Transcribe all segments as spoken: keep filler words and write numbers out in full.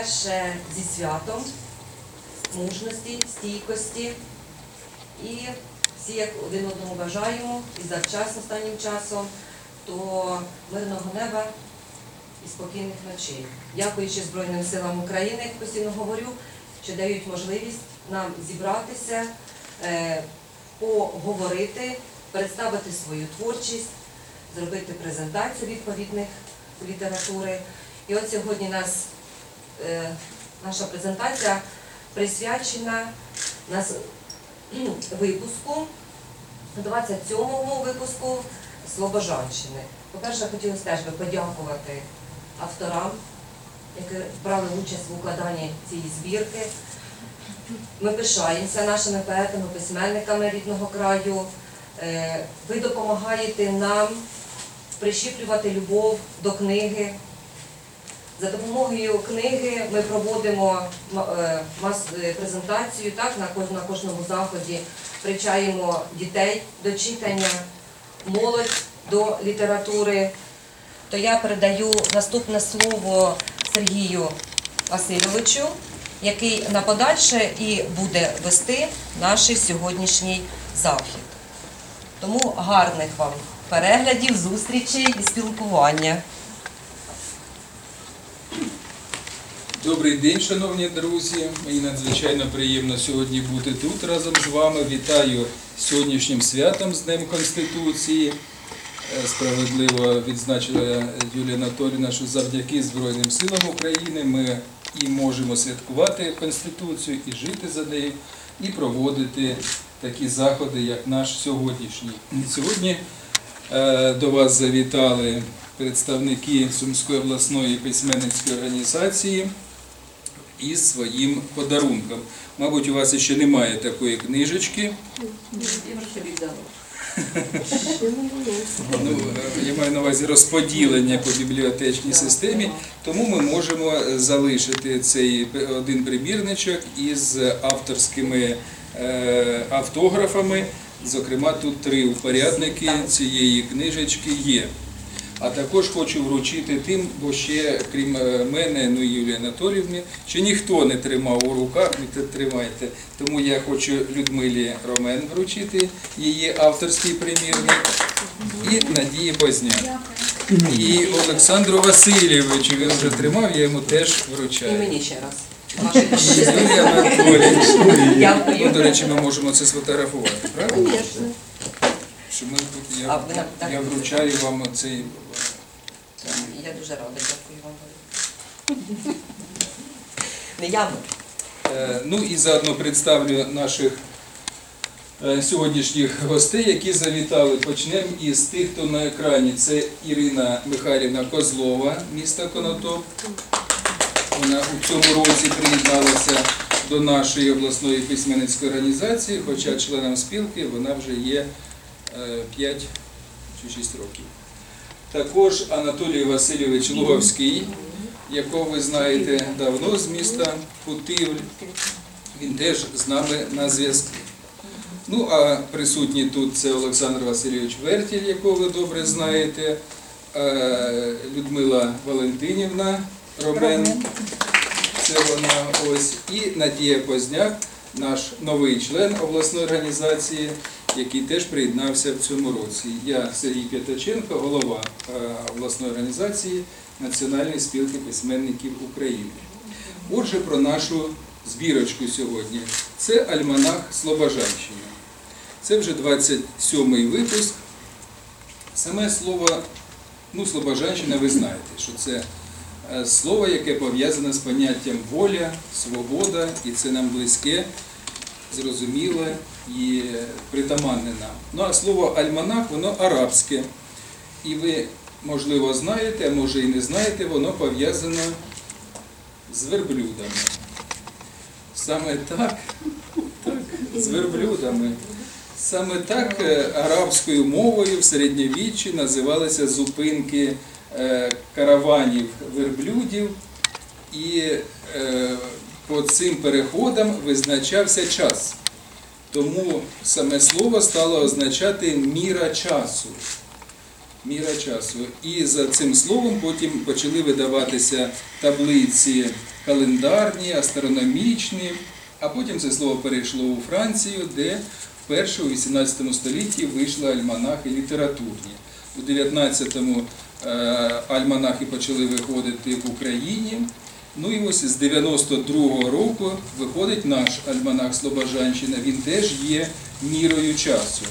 по-перше, зі святом, мужності, стійкості. І всі, як один одному бажаємо, і завчасно останнім часом, то мирного неба і спокійних ночей. Дякуючи Збройним силам України, як постійно говорю, що дають можливість нам зібратися, поговорити, представити свою творчість, зробити презентацію відповідних літератури. І от сьогодні нас, наша презентація присвячена нас випуску, двадцять сьомому випуску Слобожанщини. По-перше, хотілося теж би подякувати авторам, які брали участь в укладанні цієї збірки. Ми пишаємося нашими поетами, письменниками рідного краю. Ви допомагаєте нам прищіплювати любов до книги. За допомогою книги ми проводимо презентацію, так, на кожному заході привчаємо дітей до читання, молодь до літератури. То я передаю наступне слово Сергію Васильовичу, який на подальше і буде вести наш сьогоднішній захід. Тому гарних вам переглядів, зустрічей і спілкування. Добрий день, шановні друзі. Мені надзвичайно приємно сьогодні бути тут разом з вами. Вітаю сьогоднішнім святом, з Днем Конституції. Справедливо відзначила Юлія Анатоліївна, що завдяки Збройним силам України ми і можемо святкувати Конституцію, і жити за нею, і проводити такі заходи, як наш сьогоднішній. Сьогодні до вас завітали представники Сумської обласної письменницької організації із своїм подарунком. Мабуть, у вас ще немає такої книжечки. Я вже тобі дала. Я маю на увазі розподілення по бібліотечній системі, тому ми можемо залишити цей один примірничок із авторськими автографами. Зокрема, тут три упорядники цієї книжечки є. А також хочу вручити тим, бо ще, крім мене, ну і Юлії Анатоліївні, ще ніхто не тримав у руках, не тримайте. Тому я хочу Людмилі Ромен вручити її авторський примірник, і Надії Позняк. І Олександру Васильовичу, він вже тримав, я йому теж вручаю. І мені ще раз. І Юлія Анатоліївна. До речі, ми можемо це сфотографувати, правильно? Я, я вручаю вам цей... Я дуже рада, дякую вам. Неявно. Ну і заодно представлю наших сьогоднішніх гостей, які завітали. Почнемо із тих, хто на екрані. Це Ірина Михайлівна Козлова, міста Конотоп. Вона у цьому році приєдналася до нашої обласної письменницької організації, хоча членом спілки вона вже є п'ять чи шість років. Також Анатолій Васильович Луговський, якого ви знаєте давно з міста Путивль, він теж з нами на зв'язку. Ну, а присутні тут це Олександр Васильович Вертіль, якого ви добре знаєте, Людмила Валентинівна Ромен, це вона ось, і Надія Позняк, наш новий член обласної організації, який теж приєднався в цьому році. Я, Сергій П'ятаченко, голова обласної організації Національної спілки письменників України. Отже, про нашу збірочку сьогодні. Це альманах «Слобожанщина». Це вже двадцять сьомий випуск. Саме слово, ну, «Слобожанщина», ви знаєте, що це слово, яке пов'язане з поняттям воля, свобода, і це нам близьке, зрозуміле і притаманне нам. Ну а слово «альманах» воно арабське. І ви, можливо, знаєте, а може і не знаєте, воно пов'язано з верблюдами. Саме так, так, з верблюдами. Саме так арабською мовою в середньовіччі називалися зупинки караванів верблюдів, і по цим переходам визначався час. Тому саме слово стало означати «міра часу». міра часу. І за цим словом потім почали видаватися таблиці календарні, астрономічні, а потім це слово перейшло у Францію, де вперше у вісімнадцятому столітті вийшли альманахи літературні. У дев'ятнадцятому альманахи почали виходити в Україні. Ну і ось з дев'яносто другого року виходить наш альманах «Слобожанщина». Він теж є мірою часу.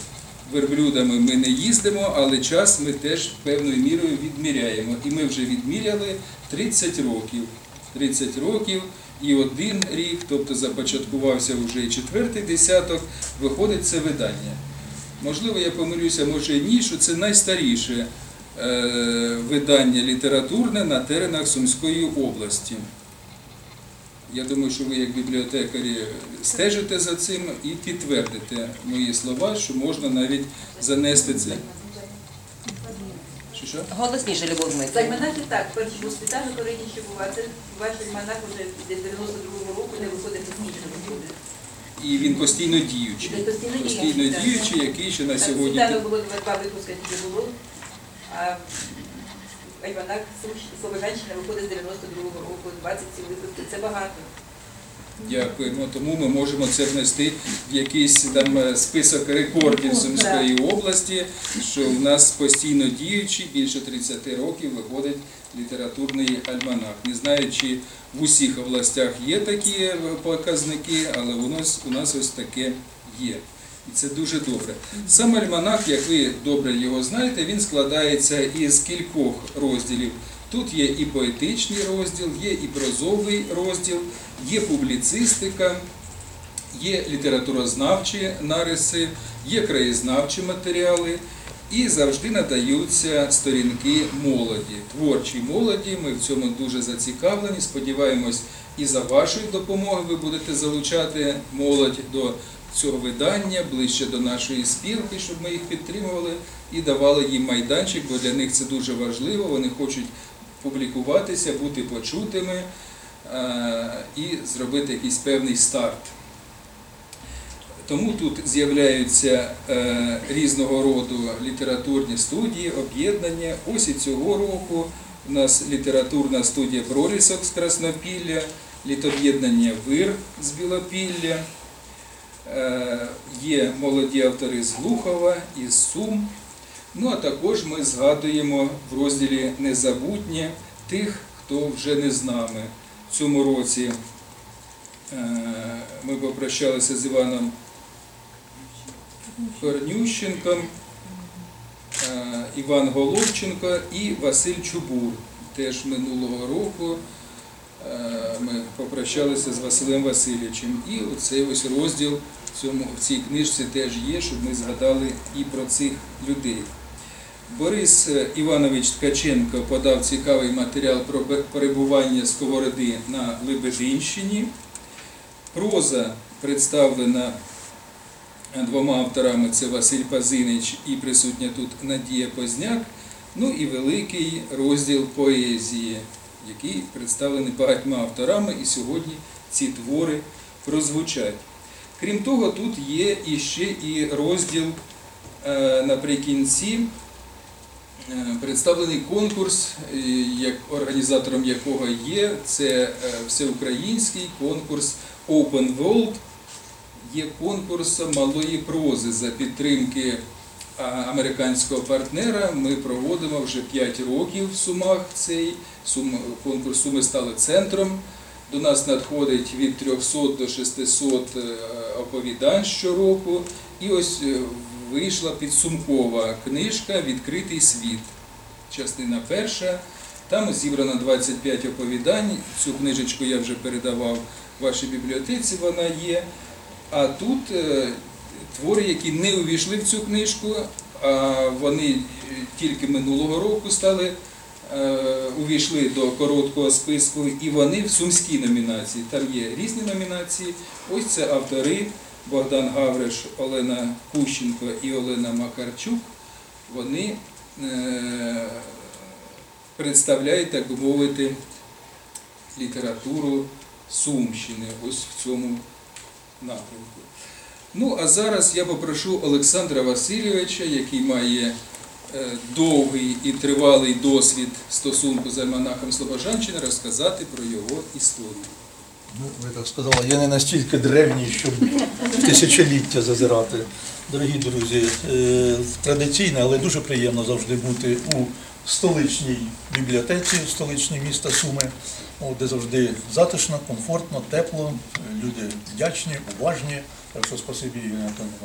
Верблюдами ми не їздимо, але час ми теж певною мірою відміряємо. І ми вже відміряли тридцять років. тридцять років і один рік, тобто започаткувався вже і четвертий десяток, виходить це видання. Можливо, я помилюся, може і ні, що це найстаріше видання літературне на теренах Сумської області. Я думаю, що ви як бібліотекарі стежите за цим і підтвердите мої слова, що можна навіть занести це. Голосніше, Любов Дмитрівна. Зальманахи так, перший був світан, Коренічі був, а це ваш альманах вже з дев'яносто другого року не виходить технічно. І він постійно діючий. Постійно діючий, який ще на сьогодні... Світану було два випуска, які було, а альманах «Слобожанщина» виходить з дев'яносто другого року, двадцять сім випусків. Це багато. Дякуємо. Тому ми можемо це внести в якийсь там список рекордів Сумської області, що в нас постійно діючи, більше тридцяти років виходить літературний альманах. Не знаю, чи в усіх областях є такі показники, але у нас, у нас ось таке є. І це дуже добре. Сам альманах, як ви добре його знаєте, він складається із кількох розділів. Тут є і поетичний розділ, є і прозовий розділ, є публіцистика, є літературознавчі нариси, є краєзнавчі матеріали і завжди надаються сторінки молоді, творчій молоді. Ми в цьому дуже зацікавлені, сподіваємось, і за вашою допомогою ви будете залучати молодь до цього видання, ближче до нашої спілки, щоб ми їх підтримували і давали їм майданчик, бо для них це дуже важливо, вони хочуть публікуватися, бути почутими і зробити якийсь певний старт. Тому тут з'являються різного роду літературні студії, об'єднання. Ось і цього року у нас літературна студія «Пролісок» з Краснопілля, літоб'єднання «ВИР» з Білопілля, є молоді автори з Глухова, із Сум. Ну, а також ми згадуємо в розділі «Незабутнє» тих, хто вже не з нами. В цьому році ми попрощалися з Іваном Корнющенком, Іван Голубченко і Василь Чубур. Теж минулого року ми попрощалися з Василем Васильовичем. І оцей ось розділ в цій книжці теж є, щоб ми згадали і про цих людей. Борис Іванович Ткаченко подав цікавий матеріал про перебування Сковороди на Лебединщині. Проза представлена двома авторами – це Василь Пазинич і присутня тут Надія Позняк. Ну і великий розділ поезії, який представлений багатьма авторами, і сьогодні ці твори прозвучать. Крім того, тут є іще і розділ наприкінці, представлений конкурс, організатором якого є, це всеукраїнський конкурс Open World, є конкурсом малої прози за підтримки американського партнера. Ми проводимо вже п'ять років в Сумах цей, конкурс Суми стали центром. До нас надходить від трьохсот до шестисот оповідань щороку. І ось вийшла підсумкова книжка «Відкритий світ», частина перша. Там зібрано двадцять п'ять оповідань. Цю книжечку я вже передавав вашій бібліотеці, вона є. А тут твори, які не увійшли в цю книжку, а вони тільки минулого року стали, увійшли до короткого списку, і вони в сумській номінації. Там є різні номінації. Ось це автори Богдан Гавриш, Олена Кущенко і Олена Макарчук. Вони представляють, так би мовити, літературу Сумщини. Ось в цьому напрямку. Ну, а зараз я попрошу Олександра Васильовича, який має довгий і тривалий досвід стосунку з альманахом Слобожанщини, розказати про його історію. Ну, ви так сказали, я не настільки древній, щоб тисячоліття зазирати. Дорогі друзі, традиційно, але дуже приємно завжди бути у столичній бібліотеці, у столичній міста Суми, де завжди затишно, комфортно, тепло, люди вдячні, уважні. Так що спасибі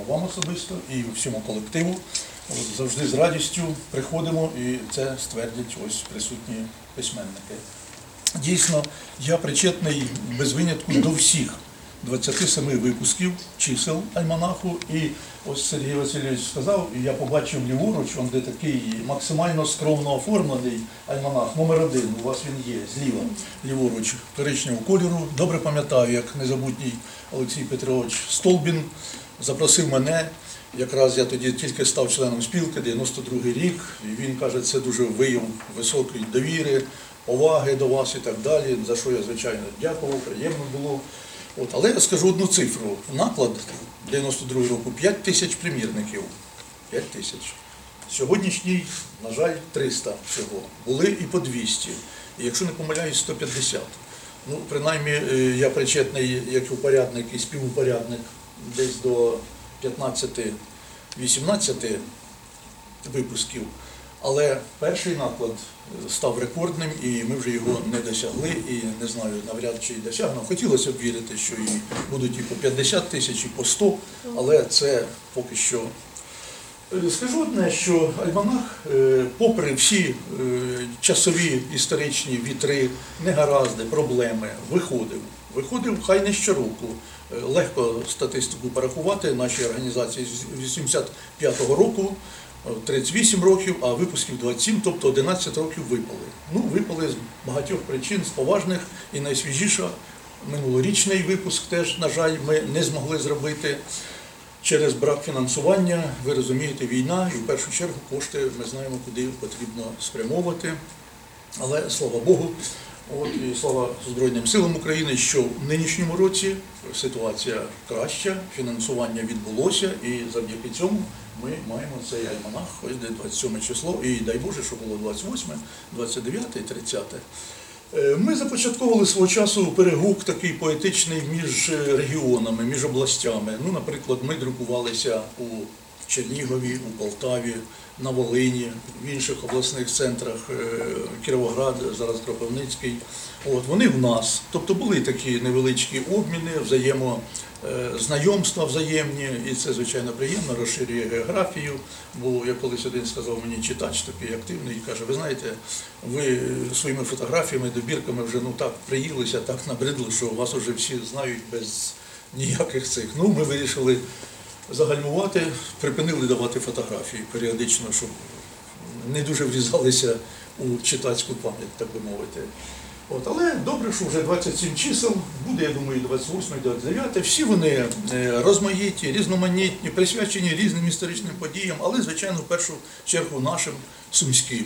вам особисто і всьому колективу. Завжди з радістю приходимо, і це ствердять ось присутні письменники. Дійсно, я причетний без винятку до всіх двадцяти семи випусків чисел альманаху. І ось Сергій Васильович сказав, і я побачив ліворуч, он де такий максимально скромно оформлений альманах номер один, у вас він є, зліва, ліворуч, коричневого кольору. Добре пам'ятаю, як незабутній Олексій Петрович Столбін запросив мене. Якраз я тоді тільки став членом спілки, дев'яносто другий рік, і він каже, це дуже вияв високої довіри, поваги до вас і так далі, за що я, звичайно, дякував, приємно було. От, але я скажу одну цифру. Наклад дев'яносто другого року п'ять тисяч примірників. п'ять тисяч. Сьогоднішній, на жаль, триста всього. Були і по двісті. І якщо не помиляюсь, сто п'ятдесят. Ну, принаймні, я причетний як упорядник і співупорядник десь до п'ятнадцяти-вісімнадцяти випусків. Але перший наклад став рекордним, і ми вже його не досягли, і не знаю, навряд чи досягнемо. Хотілося б вірити, що і будуть і по п'ятдесят тисяч, і по сто, але це поки що. Скажу одне, що альманах, попри всі часові історичні вітри, негаразди, проблеми, виходив. Виходив, хай не щороку. Легко статистику порахувати, нашій організації з вісімдесят п'ятого року, тридцять вісім років, а випусків двадцять сім, тобто одинадцять років випали. Ну, випали з багатьох причин, з поважних, і найсвіжіша минулорічний випуск теж, на жаль, ми не змогли зробити через брак фінансування. Ви розумієте, війна, і в першу чергу кошти ми знаємо, куди потрібно спрямовувати. Але, слава Богу, от, і слава Збройним силам України, що в нинішньому році ситуація краща, фінансування відбулося, і завдяки цьому ми маємо цей альманах, ось де двадцять сьоме число, і дай Боже, що було двадцять восьме, двадцять дев'яте і тридцяте. Ми започатковували свого часу перегук такий поетичний між регіонами, між областями. Ну, наприклад, ми друкувалися у Чернігові, у Полтаві, на Волині, в інших обласних центрах, Кіровоград, зараз Кропивницький. От, вони в нас. Тобто були такі невеличкі обміни, взаємознайомства взаємні, і це, звичайно, приємно, розширює географію. Бо, як колись один сказав мені, читач такий активний, і каже, ви знаєте, ви своїми фотографіями, добірками вже ну, так приїлися, так набридли, що вас вже всі знають без ніяких цих. Ну, ми вирішили загальмувати, припинили давати фотографії періодично, щоб не дуже врізалися у читацьку пам'ять, так би мовити. От, але добре, що вже двадцять сім чисел, буде, я думаю, двадцять восьме, двадцять дев'яте. Всі вони розмаїті, різноманітні, присвячені різним історичним подіям, але, звичайно, в першу чергу нашим сумським.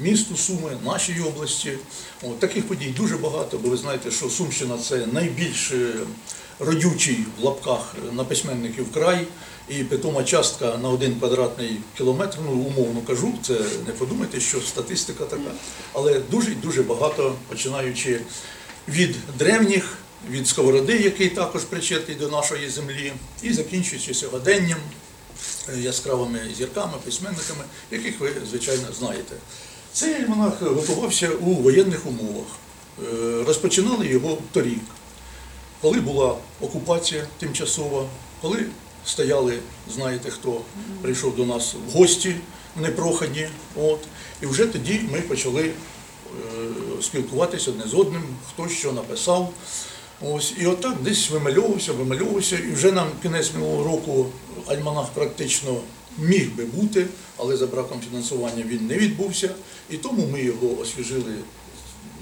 Місту Суми, нашій області. От, таких подій дуже багато, бо ви знаєте, що Сумщина – це найбільш родючий в лапках на письменників край, і питома частка на один квадратний кілометр, ну, умовно кажу, це не подумайте, що статистика така, але дуже-дуже багато, починаючи від древніх, від Сковороди, який також причетний до нашої землі, і закінчуючи сьогоденням, яскравими зірками, письменниками, яких ви, звичайно, знаєте. Цей альманах готувався у воєнних умовах. Розпочинали його торік, коли була окупація тимчасова, коли стояли, знаєте, хто прийшов до нас в гості непрохані. От. І вже тоді ми почали спілкуватися одне з одним, хто що написав. Ось. І отак от десь вимальовувався, вимальовувався, і вже нам кінець минулого року альманах практично міг би бути, але за браком фінансування він не відбувся, і тому ми його освіжили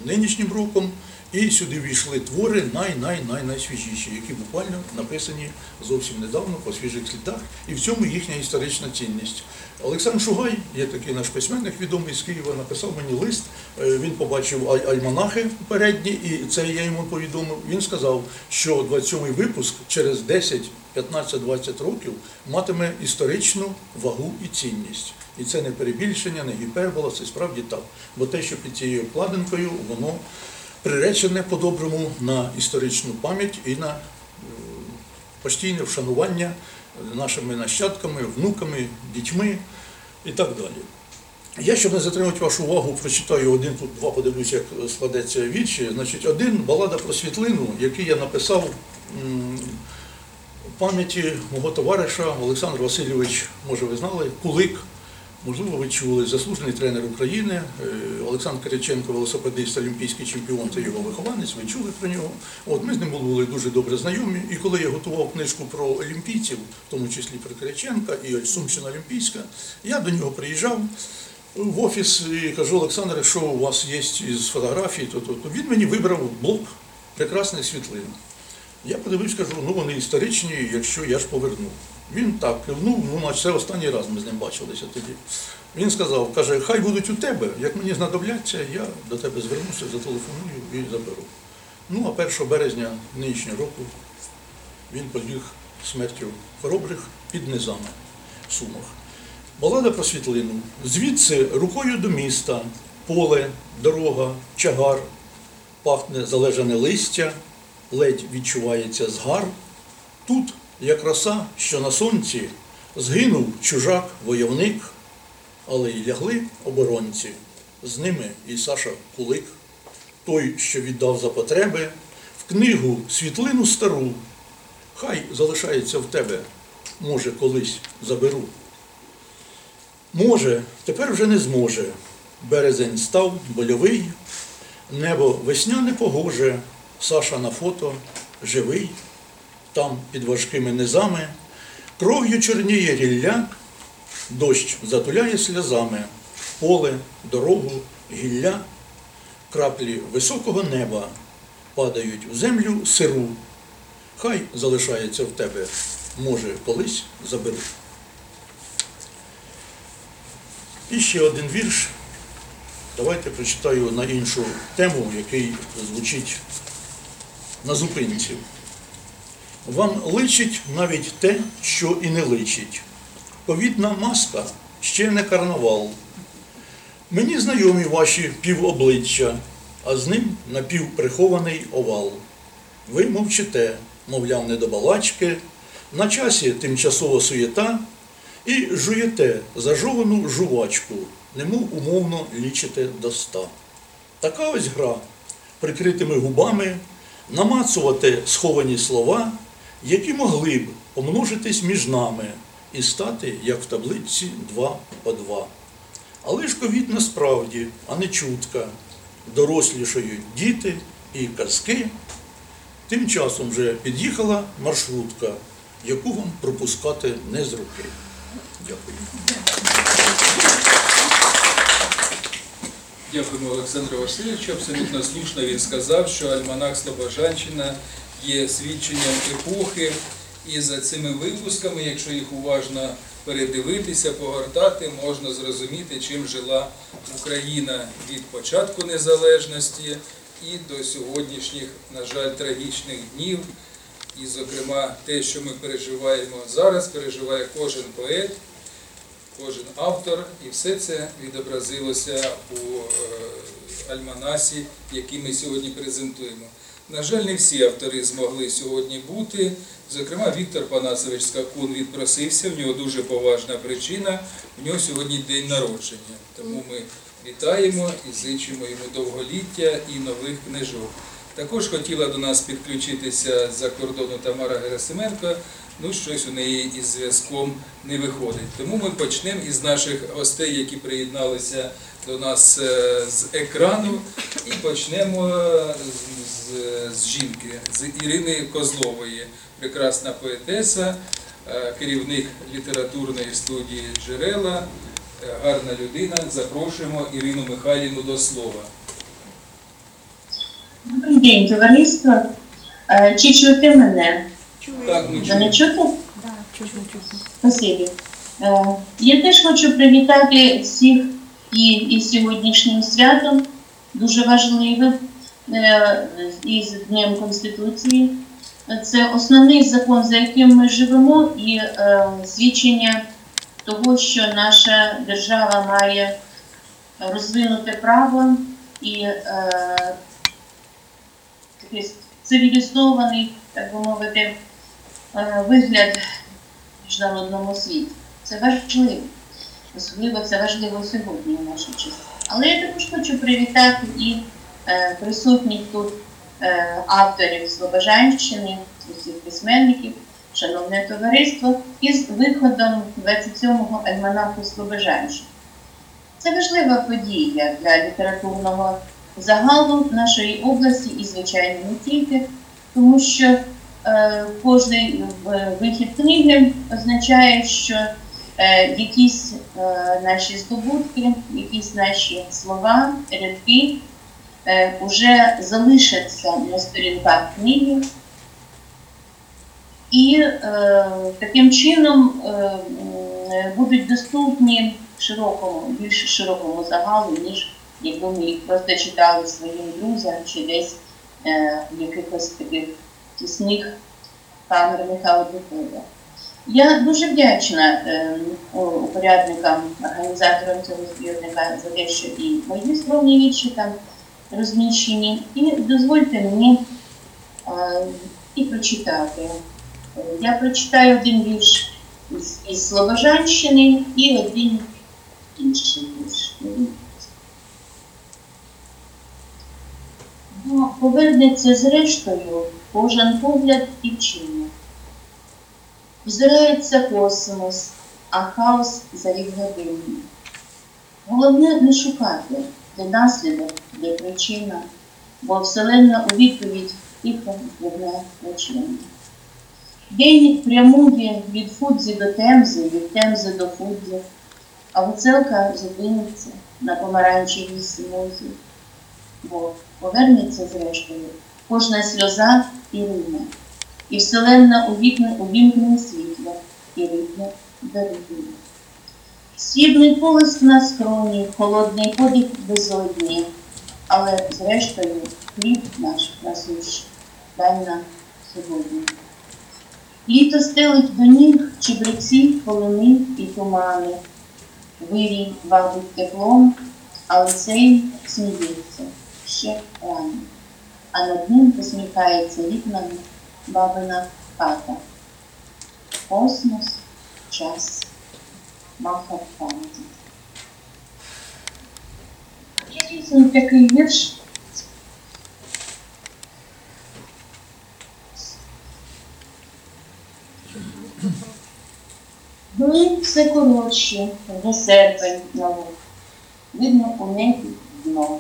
нинішнім роком, і сюди війшли твори най-най-най-найсвіжіші, які буквально написані зовсім недавно по свіжих слідах, і в цьому їхня історична цінність. Олександр Шугай, є такий наш письменник відомий з Києва, написав мені лист, він побачив альманахи попередні, і це я йому повідомив, він сказав, що двадцять сьомий випуск через десять, п'ятнадцять, двадцять років матиме історичну вагу і цінність. І це не перебільшення, не гіпербола, це справді так. Бо те, що під цією обкладинкою, воно приречене по-доброму на історичну пам'ять і на постійне вшанування нашими нащадками, внуками, дітьми і так далі. Я, щоб не затримувати вашу увагу, прочитаю один, тут два, подивлюся, як складеться вічі. Значить, один – балада про світлину, який я написав в пам'яті мого товариша Олександр Васильович, може ви знали, Кулик, можливо ви чули, заслужений тренер України, Олександр Кириченко, велосипедист, олімпійський чемпіон, це його вихованець, ви чули про нього. От, ми з ним були дуже добре знайомі, і коли я готував книжку про олімпійців, в тому числі про Кириченка і Сумщина олімпійська, я до нього приїжджав в офіс і кажу: Олександре, що у вас є із фотографій, то, то, то. Він мені вибрав блок прекрасних світлин. Я подивився, кажу, ну вони історичні, якщо я ж поверну. Він так кивнув, ну це останній раз ми з ним бачилися тоді. Він сказав, каже, хай будуть у тебе, як мені знадобляться, я до тебе звернуся, зателефоную і заберу. Ну а першого березня нинішнього року він поліг смертю хоробрих під Низами в Сумах. Балада про світлину. Звідси рукою до міста, поле, дорога, чагар, пахне залежане листя, ледь відчувається згар. Тут, як роса, що на сонці, згинув чужак-войовник, але й лягли оборонці, з ними і Саша Кулик, той, що віддав за потреби, в книгу «Світлину стару». Хай залишається в тебе, може, колись заберу. Може, тепер вже не зможе, березень став больовий, небо весняне погоже, Саша на фото живий, там під важкими низами, кров'ю чорніє рілля, дощ затуляє сльозами, поле, дорогу, гілля, краплі високого неба падають в землю сиру, хай залишається в тебе, може, колись заберу. І ще один вірш, давайте прочитаю на іншу тему, який звучить на зупинці. Вам личить навіть те, що і не личить. Ковідна маска ще не карнавал. Мені знайомі ваші півобличчя, а з ним напівприхований овал. Ви мовчите, мовляв, не до балачки, на часі тимчасова суєта, і жуєте зажовану жувачку, немов умовно лічите до ста. Така ось гра, прикритими губами, намацувати сховані слова, які могли б помножитись між нами і стати, як в таблиці, два по два. Але ж ковід насправді, а не чутка, дорослішають діти і казки. Тим часом вже під'їхала маршрутка, яку вам пропускати не з руки. Дякую. Дякуємо Олександру Васильовичу. Абсолютно слушно він сказав, що альманах «Слобожанщина» є свідченням епохи. І за цими випусками, якщо їх уважно передивитися, погортати, можна зрозуміти, чим жила Україна від початку незалежності і до сьогоднішніх, на жаль, трагічних днів. І, зокрема, те, що ми переживаємо зараз, переживає кожен поет, кожен автор. І все це відобразилося у альманасі, який ми сьогодні презентуємо. На жаль, не всі автори змогли сьогодні бути. Зокрема, Віктор Панасович Скакун відпросився, в нього дуже поважна причина. В нього сьогодні день народження. Тому ми вітаємо і зичимо йому довголіття і нових книжок. Також хотіла до нас підключитися з-за кордону Тамара Герасименко, ну щось у неї із зв'язком не виходить. Тому ми почнемо із наших гостей, які приєдналися до нас з екрану, і почнемо з, з, з жінки, з Ірини Козлової, прекрасна поетеса, керівник літературної студії «Джерела», гарна людина. Запрошуємо Ірину Михайлівну до слова. Добрий день, товариство. Чи чуєте мене? Так, ми чуємо. Не чути? Так, чуємо, чуємо. Дякую. Я теж хочу привітати всіх і, і сьогоднішнім святом, дуже важливим, і з Днем Конституції. Це основний закон, за яким ми живемо, і свідчення того, що наша держава має розвинуте право і е, такий цивілізований, так би мовити, е, вигляд в міжнародному світі. Це важливо, особливо це важливо сьогодні в нашій часі. Але я також хочу привітати і е, присутніх тут е, авторів Слобожанщини, усіх письменників, шановне товариство, із виходом двадцять сьомого альманаху Слобожанщини. Це важлива подія для літературного загалу нашої області і, звичайно, не тільки, тому що е, кожний вихід книги означає, що е, якісь е, наші здобутки, якісь наші слова, рядки е, уже залишаться на сторінках книги. І е, таким чином е, будуть доступні широкому, більш широкому загалу, ніж якби ми їх просто читали своїм друзям чи десь е, в якихось таких тісних камерних аудиторіях. Я дуже вдячна е, упорядникам, організаторам цього збірника за те, що і мої словні вірші там розміщені. І дозвольте мені е, і прочитати. Я прочитаю один вірш із, із Слобожанщини і один інший вірш. Ну, повернеться зрештою кожен погляд і вчинок. Взирається космос, а хаос за годину. Головне не шукати, де наслідок, де причина, бо Вселенна у відповідь тихо збігне очима. День прямує від Фудзі до Темзи, від Темзи до Фудзі, а веселка зупиниться на помаранчевій смузі, бо повернеться зрештою кожна сльоза і рина, і вселенна увімкне світло і ритм до ритму. Срібний полиск на скроні, холодний подих безодні, але зрештою хліб наш насущ, дай нам сьогодні. Літо стелить до ніг чебреці, полини і тумани. Вирій вабить теплом, а лицей сміється ще рано. А над ним посміхається вікнами бабина хата. Космос, час, махав пам'яті. Є такий вірш. Дні все коротші, вже серпень нових, видно у небі дно.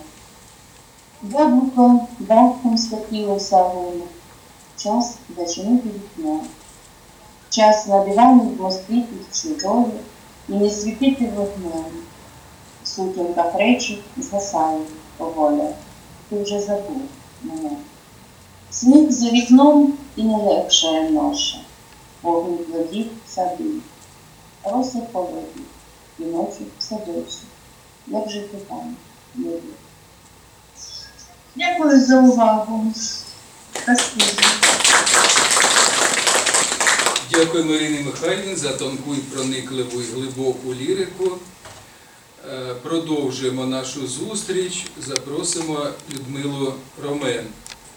Яблуко давком скотилося вгору, час зачинити вікно. Час на дивані вмостити чужої і не світити вогнем. В сутінках речі згасають поволя, ти вже забув мене. Сніг за вікном і не легшає ноша, вогні плодів садив. Роси полоді, і ночі все довше, як же питання, люди. Дякую за увагу. Спасибо. Дякую, Марині Михайлівні, за тонку і проникливу і глибоку лірику. Продовжуємо нашу зустріч. Запросимо Людмилу Ромен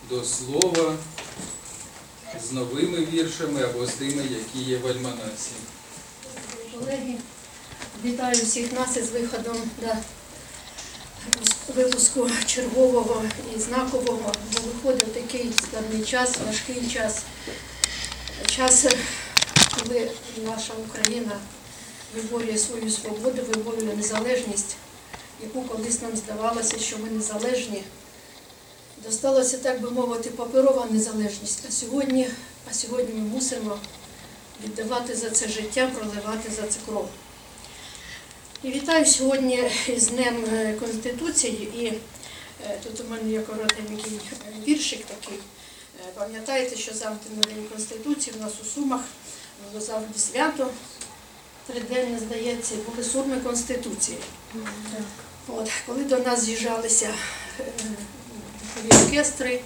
до слова з новими віршами або з тими, які є в альманасі. Колеги, вітаю всіх нас із виходом до випуску чергового і знакового, бо виходив такий складний час, важкий час, час, коли наша Україна виборює свою свободу, виборює незалежність, яку колись нам здавалося, що ми незалежні. Досталося, так би мовити, паперова незалежність, а сьогодні, а сьогодні ми мусимо віддавати за це життя, проливати за це кров. І вітаю сьогодні з Днем Конституції. І тут у мене є коротенький віршик такий. Пам'ятаєте, що завтра на День Конституції в нас у Сумах було завжди свято. Триденне, здається, були Суми Конституції. От, коли до нас з'їжджалися оркестри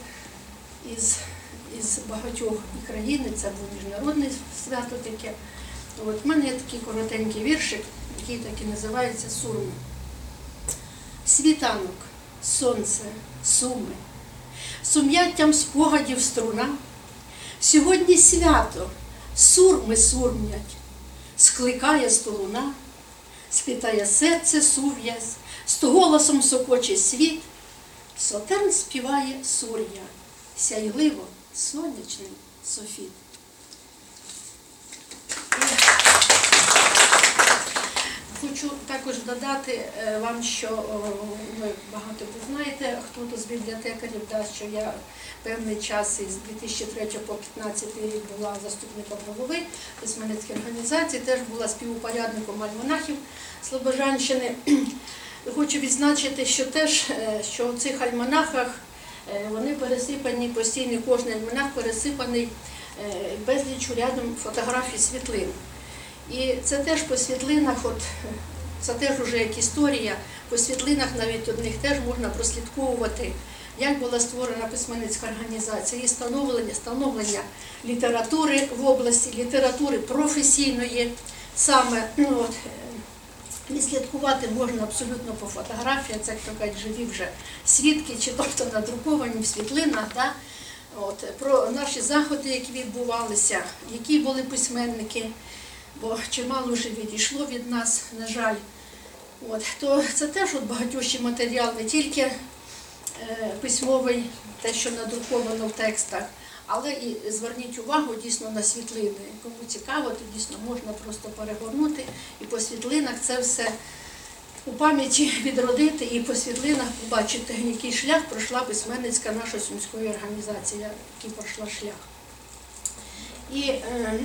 із... із багатьох країн, це було міжнародне свято таке, От, в мене є такий коротенький віршик, який так і називається «Сурми». Світанок, сонце, суми, сум'яттям спогадів струна. Сьогодні свято, сурми сурмлять, скликає столуна, сплітає серце сув'язь, сто голосом сокоче світ. Сотерн співає сур'я, сяйливо сонячний софіт. Хочу також додати вам, що ви багато знаєте, хто-то з бібліотекарів, да, що я певний час із дві тисячі третього по дві тисячі п'ятнадцятий рік була заступником голови письменницької організації, теж була співупорядником альманахів Слобожанщини. Хочу відзначити, що теж, що в цих альманахах вони пересипані постійно, кожний альманах пересипаний безлічу рядом фотографій світлин. І це теж по світлинах, от, це теж вже як історія, по світлинах навіть одних теж можна прослідковувати, як була створена письменницька організація, її становлення, становлення літератури в області, літератури професійної. Саме ну, от, відслідкувати можна абсолютно по фотографіях, це, як то кажуть, живі вже свідки, чи тобто надруковані в світлинах. Да? От, про наші заходи, які відбувалися, які були письменники. Бо чимало вже відійшло від нас, на жаль. От, то це теж багатющий матеріал, не тільки е, письмовий, те, що надруковано в текстах, але і зверніть увагу дійсно на світлини. Кому цікаво, то дійсно можна просто перегорнути і по світлинах це все у пам'яті відродити і по світлинах побачити, який шлях пройшла письменницька наша сумської організації, який пройшла шлях. І... Е,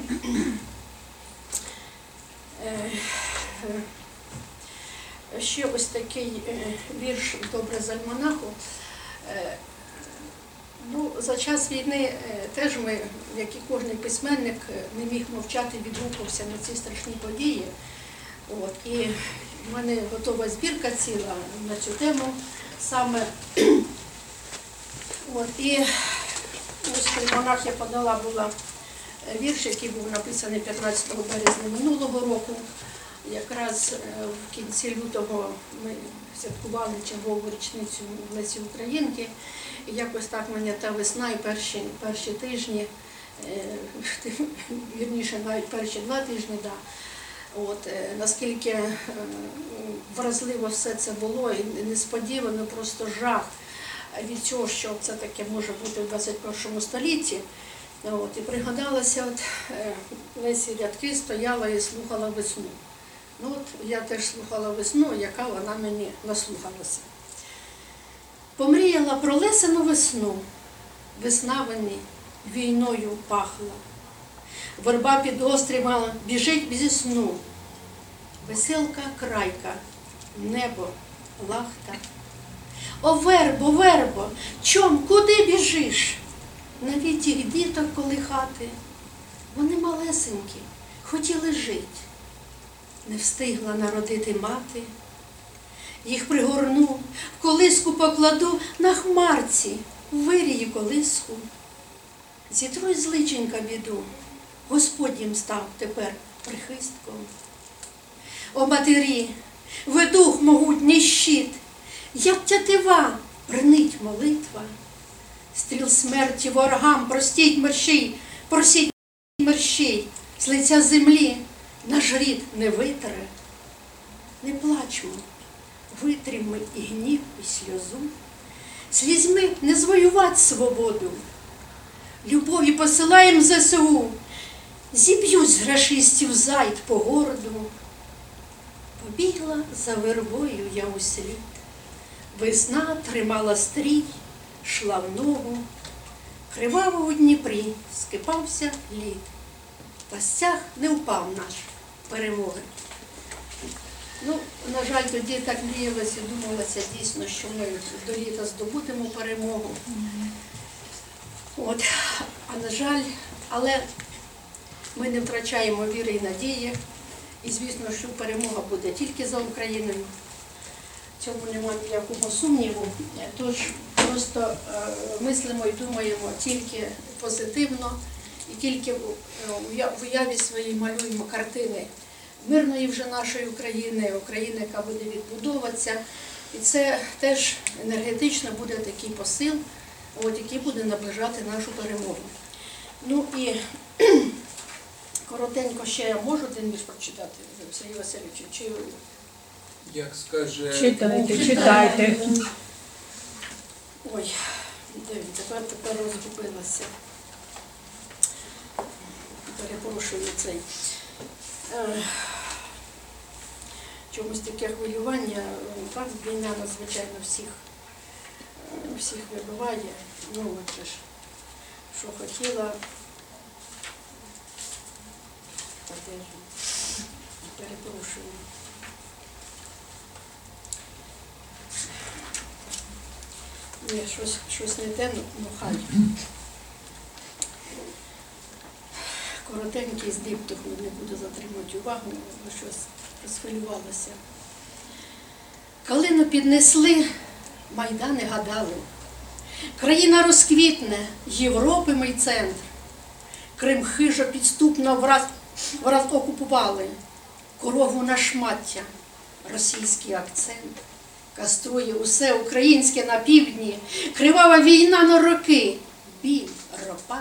Ще ось такий вірш «Добре з альманаху». Ну, за час війни теж ми, як і кожен письменник, не міг мовчати, відгукувався на ці страшні події. От, і в мене готова збірка ціла на цю тему саме. От, і ось альманах я подала була. Вірш, який був написаний п'ятнадцятого березня минулого року, якраз в кінці лютого ми святкували чергову річницю Лесі Українки. І якось так мене та весна і перші, перші тижні, вірніше навіть перші два тижні, да. От, наскільки вразливо все це було і несподівано, просто жах від цього, що це таке може бути в двадцять першому столітті. От, і пригадалася, от, Лесі рядки стояла і слухала весну. Ну, от, я теж слухала весну, яка вона мені наслухалася. Помріяла про Лесину весну, весна вені війною пахла. Верба під острівом біжить зі сну. Веселка крайка, небо лахта. О, вербо, вербо, чом, куди біжиш? На віті діток колихати, вони малесенькі, хотіли жить. Не встигла народити мати, їх пригорну, в колиску покладу на хмарці, в вирії колиску. Зітру й з личенька біду, Господь їм став тепер прихистком. О, матері, ведух могутній щит, як тятива рнить молитва. Стріл смерті ворогам, простіть мерщій, просіть мерщій, з лиця землі наш рід не витре. Не плачмо, витріми і гнів, і сльозу, слізьми не звоювать свободу. Любові посилаєм ЗСУ, зіб'ють з рашистів зайд по городу. Побігла за вербою я услід, весна тримала стрій, шла в ногу, криваво у Дніпрі скипався лід, та стяг не впав наш перемоги. Ну, на жаль, тоді так мріялося, думалося дійсно, що ми до літа здобудемо перемогу. От, а на жаль, але ми не втрачаємо віри і надії, і звісно, що перемога буде тільки за Україною. В цьому немає ніякого сумніву, тож просто мислимо і думаємо тільки позитивно і тільки в уяві своїй малюємо картини мирної вже нашої України, України, яка буде відбудовуватися. І це теж енергетично буде такий посил, от, який буде наближати нашу перемогу. Ну і коротенько ще я можу один вірш прочитати, Сергій Васильович, чи... Як скаже... Читайте, читайте. Ой, тепер, тепер розгубилася. Перепрошую цей. Чомусь таке хвилювання, так, війна нас, звичайно, всіх, всіх вибиває. Ну, от ж, що хотіла. Перепрошую. Ні, щось, щось не те, ну хай. Коротенький здипток, не буду затримувати увагу, бо щось розхвилювалося. Калину піднесли, майдани гадали. Країна розквітне, Європи мій центр. Крим хижо підступно враз, враз окупували. Корову на шмаття, російський акцент. Каструє усе українське на півдні, кривава війна на роки, біль, ропа.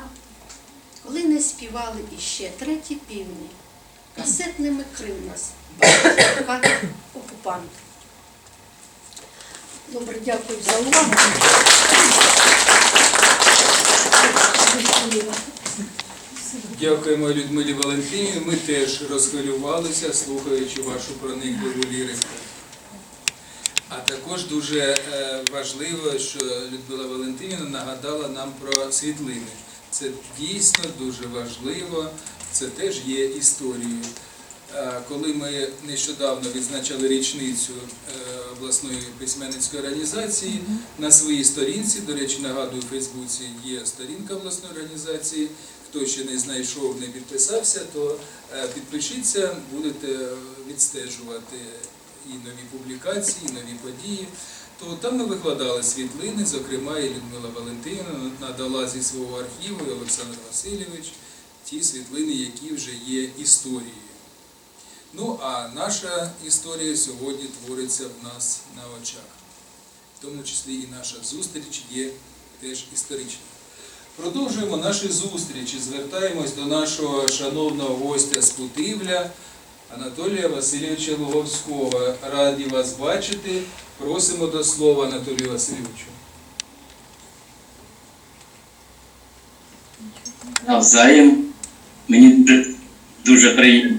Коли не співали іще треті півні, касетними крив нас, бачить окупант. Добре, дякую за увагу. Дякуємо Людмилі Валентинівні. Ми теж розхвилювалися, слухаючи вашу проникливу лірику. А також дуже важливо, що Людмила Валентинівна нагадала нам про світлини. Це дійсно дуже важливо, це теж є історією. Коли ми нещодавно відзначали річницю обласної письменницької організації, на своїй сторінці, до речі, нагадую, у Фейсбуці є сторінка обласної організації, хто ще не знайшов, не підписався, то підпишіться, будете відстежувати і нові публікації, і нові події, то там ми викладали світлини, зокрема, і Людмила Валентинівна надала зі свого архіву, і Олександр Васильович, ті світлини, які вже є історією. Ну, а наша історія сьогодні твориться в нас на очах. В тому числі і наша зустріч є теж історична. Продовжуємо наші зустрічі, звертаємось до нашого шановного гостя з Путивля, Анатолія Васильовича Луговського. Раді вас бачити. Просимо до слова, Анатолію Васильовичу. Навзаєм. Мені дуже приємно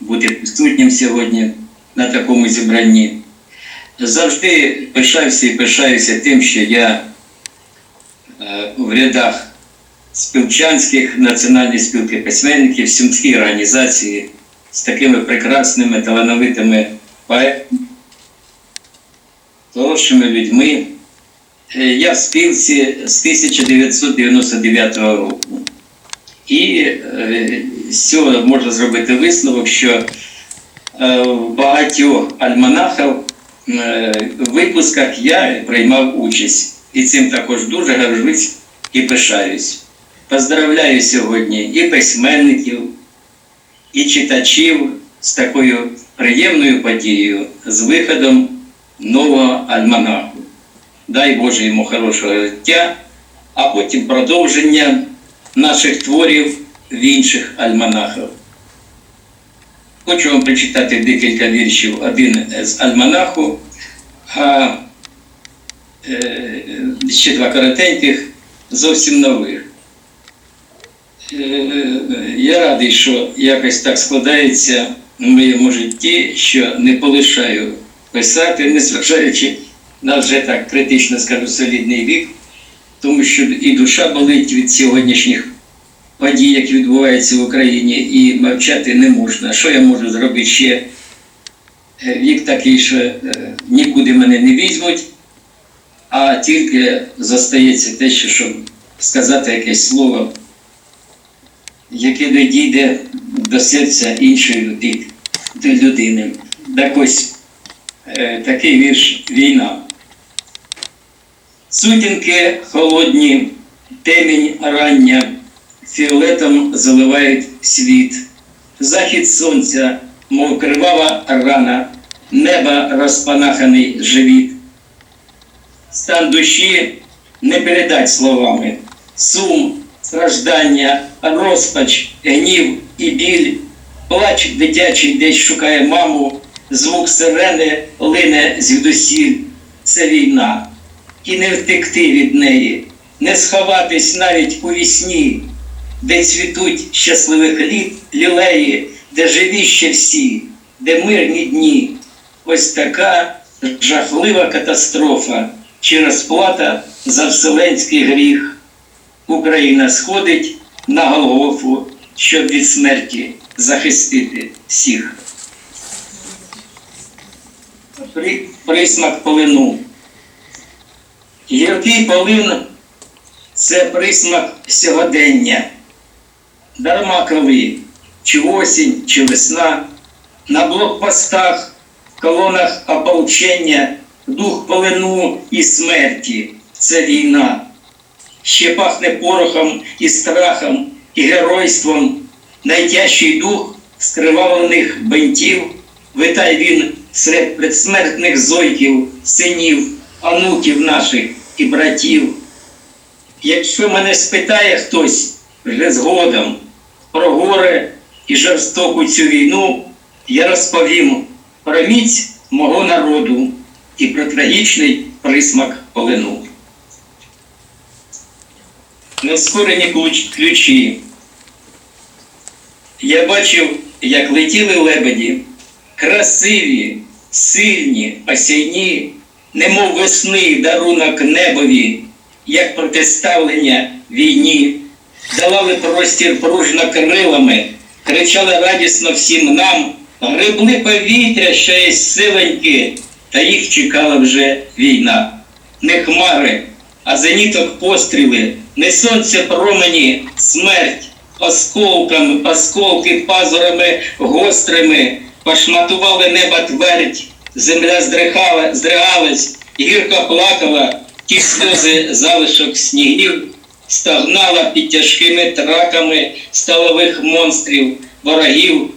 бути присутнім сьогодні на такому зібранні. Завжди пишався і пишаюся тим, що я в рядах спілчанських, Національної спілки письменників, Сумської організації, з такими прекрасними, талановитими поетами, хорошими людьми. Я в спілці з тисяча дев'ятсот дев'яносто дев'ятого року. І з цього можна зробити висновок, що в багатьох альманахах, випусках я приймав участь. І цим також дуже горжусь і пишаюсь. Поздравляю сьогодні і письменників, і читачів з такою приємною подією, з виходом нового альманаху. Дай Боже йому хорошого життя, а потім продовження наших творів в інших альманахах. Хочу вам прочитати декілька віршів, один з альманаху, а е, ще два коротеньких, зовсім нових. Я радий, що якось так складається в моєму житті, що не полишаю писати, незважаючи на вже так критично, скажу, солідний вік, тому що і душа болить від сьогоднішніх подій, які відбуваються в Україні, і мовчати не можна. Що я можу зробити ще? Вік такий, що нікуди мене не візьмуть, а тільки зостається те, що щоб сказати якесь слово, яке не дійде до серця іншої людини. Так ось, такий вірш «Війна». Сутінки холодні, темінь рання, фіолетом заливають світ. Захід сонця, мов кривава рана, неба розпанаханий живіт. Стан душі не передать словами. Сум, страждання, розпач, гнів і біль. Плач дитячий десь шукає маму, звук сирени лине звідусіль. Це війна. І не втекти від неї, не сховатись навіть у вісні, де цвітуть щасливих літ лілеї, де живі ще всі, де мирні дні. Ось така жахлива катастрофа чи розплата за вселенський гріх. Україна сходить на Голгофу, щоб від смерті захистити всіх. Присмак полину. Гіркий полин – це присмак сьогодення. Дарма коли, чи осінь, чи весна, на блокпостах, в колонах ополчення, дух полину і смерті – це війна. Ще пахне порохом і страхом, і геройством, найтяжчий дух скривавлених бентів, витай він серед предсмертних зойків, синів, онуків наших і братів. Якщо мене спитає хтось вже згодом про горе і жорстоку цю війну, я розповім про міць мого народу і про трагічний присмак полину. Нескорені ключі. Я бачив, як летіли лебеді, красиві, сильні, осінні, немов весни дарунок небові, як протиставлення війні. Долали простір пружно крилами, кричали радісно всім нам, гребли повітря ще із силеньки, та їх чекала вже війна. Не хмари, а зеніток постріли, не сонце промені, смерть, осколками, осколки пазурами гострими, пошматували неба твердь, земля здригала, здригалась, гірко плакала, ті сльози залишок снігів, стогнала під тяжкими траками сталевих монстрів, ворогів.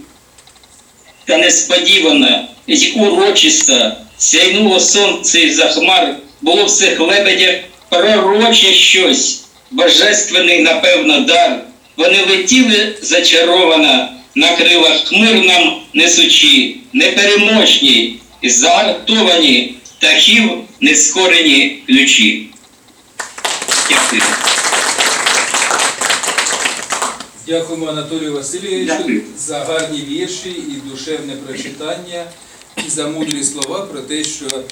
Та несподівано й урочисто сяйнуло сонце із захмар, було в цих лебедях пророче щось, божественний, напевно, дар. Вони летіли зачаровано на крилах хмир нам несучі, непереможні, загартовані птахів нескорені ключі. Дякую. Дякуємо, Анатолію Васильовичу, Дякую. за гарні вірші і душевне прочитання, і за мудрі слова про те, що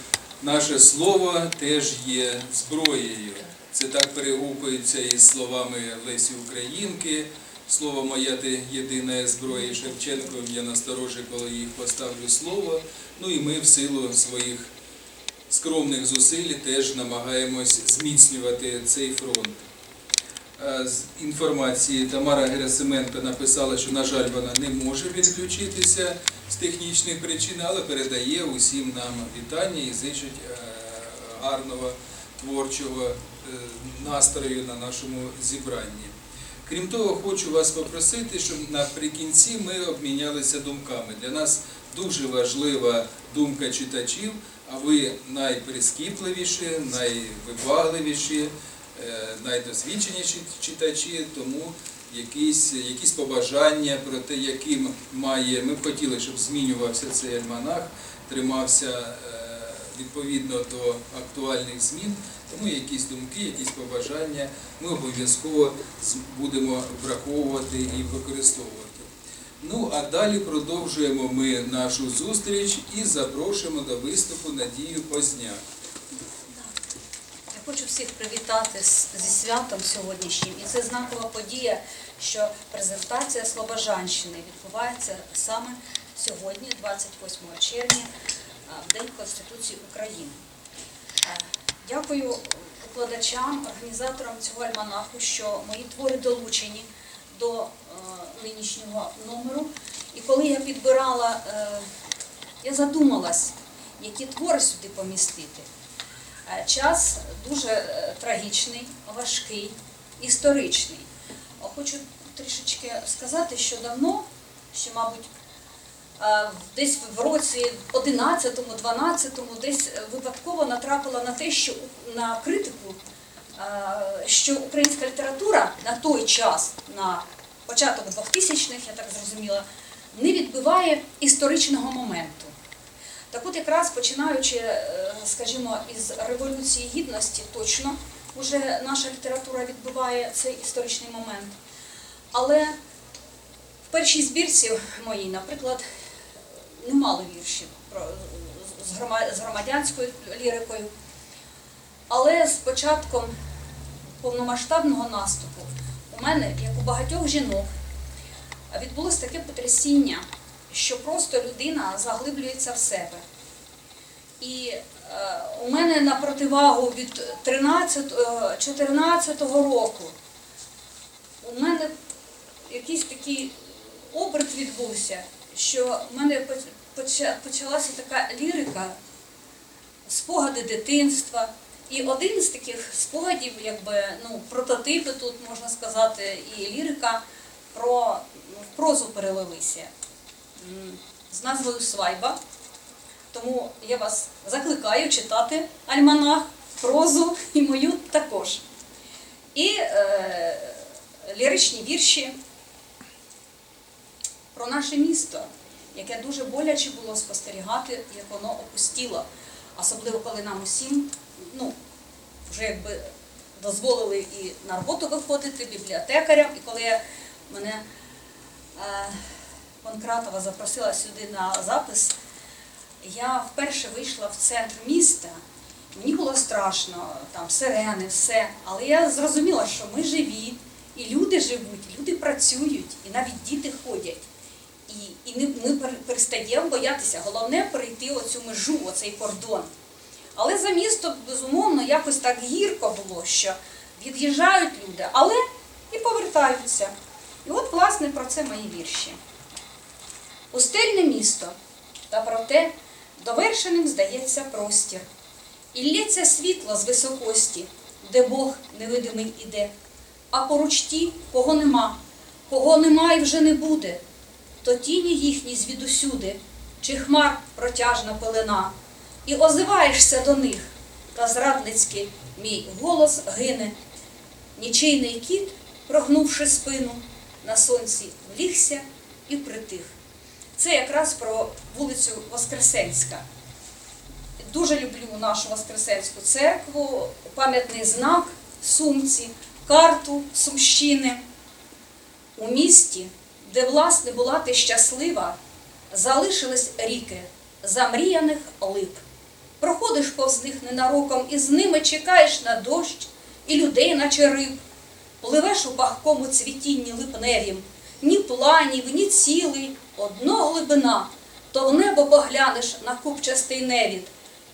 наше слово теж є зброєю. Це так перегукується із словами Лесі Українки. Слово моя ти єдина зброя Шевченковим, я насторожу, коли їх поставлю слово. Ну і ми в силу своїх скромних зусиль теж намагаємось зміцнювати цей фронт. З інформації Тамара Герасименко написала, що, на жаль, вона не може відключитися з технічних причин, але передає усім нам вітання і зичить гарного творчого настрою на нашому зібранні. Крім того, хочу вас попросити, щоб наприкінці ми обмінялися думками. Для нас дуже важлива думка читачів, а ви найприскіпливіші, найвибагливіші, найдосвідченіші читачі, тому якісь, якісь побажання про те, яким має... Ми б хотіли, щоб змінювався цей альманах, тримався відповідно до актуальних змін, тому якісь думки, якісь побажання ми обов'язково будемо враховувати і використовувати. Ну, а далі продовжуємо ми нашу зустріч і запрошуємо до виступу Надію Позняк. Я хочу всіх привітати зі святом сьогоднішнім. І це знакова подія, що презентація Слобожанщини відбувається саме сьогодні, двадцять восьмого червня, в День Конституції України. Дякую викладачам, організаторам цього альманаху, що мої твори долучені до нинішнього номеру. І коли я підбирала, я задумалась, які твори сюди помістити. Час дуже трагічний, важкий, історичний. хочу трішечки сказати, що давно, ще, мабуть, десь в році одинадцятому-дванадцятому десь випадково натрапила на те, що на критику, що українська література на той час, на початок двохтисячних, я так зрозуміла, не відбиває історичного моменту. Так от якраз починаючи, скажімо, із Революції Гідності, точно вже наша література відбиває цей історичний момент. Але в першій збірці моїй, наприклад, немало віршів з громадянською лірикою. Але з початком повномасштабного наступу у мене, як у багатьох жінок, відбулося таке потрясіння, що просто людина заглиблюється в себе. І е, у мене на противагу від чотирнадцятого року у мене якийсь такий оберт відбувся, що в мене почалася така лірика, спогади дитинства. І один з таких спогадів, якби, ну, прототипи тут, можна сказати, і лірика про в прозу перелилися з назвою «Свадьба». Тому я вас закликаю читати альманах, прозу і мою також. І е, ліричні вірші про наше місто, яке дуже боляче було спостерігати, як воно опустіло. Особливо, коли нам усім, ну, вже якби дозволили і на роботу виходити, бібліотекарям. І коли я, мене е, Панкратова запросила сюди на запис, я вперше вийшла в центр міста, мені було страшно, там сирени, все, але я зрозуміла, що ми живі, і люди живуть, і люди працюють, і навіть діти ходять. І, і ми перестаємо боятися, головне перейти оцю межу, оцей кордон. Але за місто, безумовно, якось так гірко було, що від'їжджають люди, але і повертаються. І от, власне, про це мої вірші. Пустельне місто, та проте довершеним здається простір. І лється світло з високості, де Бог невидимий іде. А поруч ті, кого нема, кого нема і вже не буде. То тіні їхні звідусюди, чи хмар протяжна пелена. І озиваєшся до них, та зрадницький мій голос гине. Нічийний кіт, прогнувши спину, на сонці влігся і притих. Це якраз про вулицю Воскресенська. Дуже люблю нашу Воскресенську церкву, пам'ятний знак Сумці, карту Сумщини. У місті, де, власне, була ти щаслива, залишились ріки замріяних лип. Проходиш повз них ненароком і з ними чекаєш на дощ і людей, наче риб. Пливеш у пахкому цвітінні липневім, ні планів, ні цілий, одно глибина, то в небо поглянеш на купчастий невід,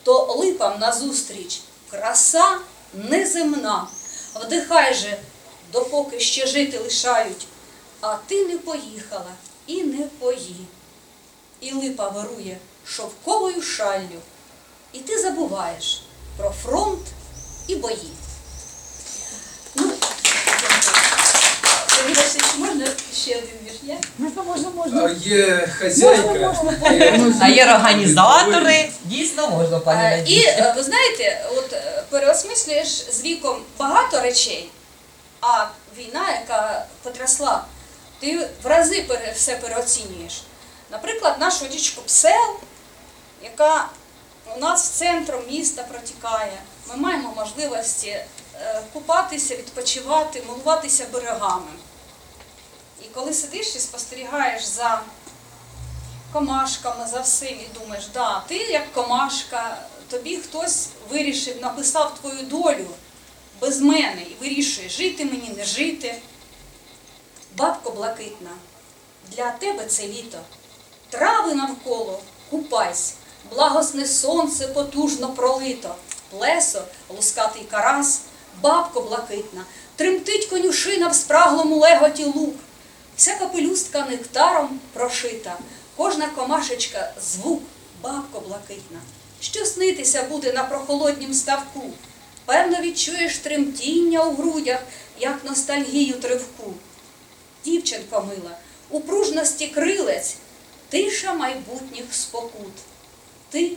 то липам назустріч краса неземна. Вдихай же, допоки ще жити лишають, а ти не поїхала і не пої. І липа вирує шовковою шаллю, і ти забуваєш про фронт і бої. Ну, можна ще один вірш? Можна, можна, можна. Є хазяйка. А є організатори. Дійсно можна, пані Надії. І, ви знаєте, от переосмислюєш з віком багато речей, а війна, яка потрясла, ти в рази все переоцінюєш. Наприклад, нашу річку Псел, яка у нас в центрі міста протікає. Ми маємо можливості купатися, відпочивати, милуватися берегами. І коли сидиш і спостерігаєш за комашками, за всім, і думаєш, да, ти як комашка, тобі хтось вирішив, написав твою долю без мене і вирішує, жити мені, не жити. Бабко блакитна, для тебе це літо, трави навколо, купайсь, благосне сонце потужно пролито, плесо, лускатий карась, бабко блакитна, тремтить конюшина в спраглому леготі лук. Вся капелюстка нектаром прошита, кожна комашечка – звук, бабко блакитна. Що снитися буде на прохолоднім ставку? Певно відчуєш тремтіння у грудях, як ностальгію тривку. дівчинко мила, у пружності крилець, тиша майбутніх спокут. Ти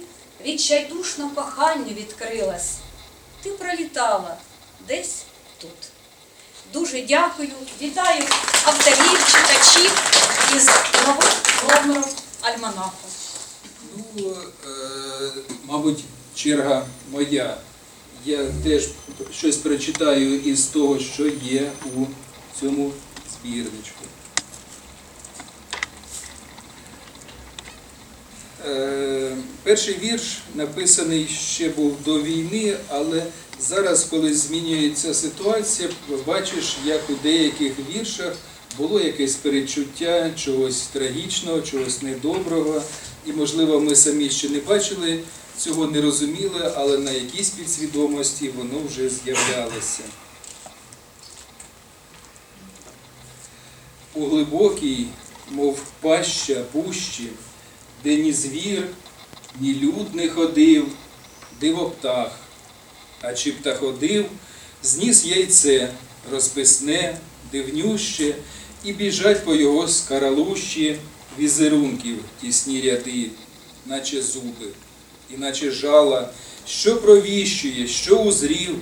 відчайдушно коханню відкрилась, ти пролітала десь тут. Дуже дякую, вітаю авторів, читачів із нового номеру альманаху. Ну, мабуть, черга моя. Я теж щось прочитаю із того, що є у цьому збірничку. Перший вірш написаний ще був до війни, але зараз, коли змінюється ситуація, бачиш, як у деяких віршах було якесь передчуття чогось трагічного, чогось недоброго. І, можливо, ми самі ще не бачили, цього не розуміли, але на якійсь підсвідомості воно вже з'являлося. У глибокій, мов паща, пущі, де ні звір, ні люд не ходив, диво птах. А чи птаходив, зніс яйце, розписне, дивнюще, і біжать по його скаралущі візерунків тісні ряди, наче зуби, і наче жала, що провіщує, що узрів,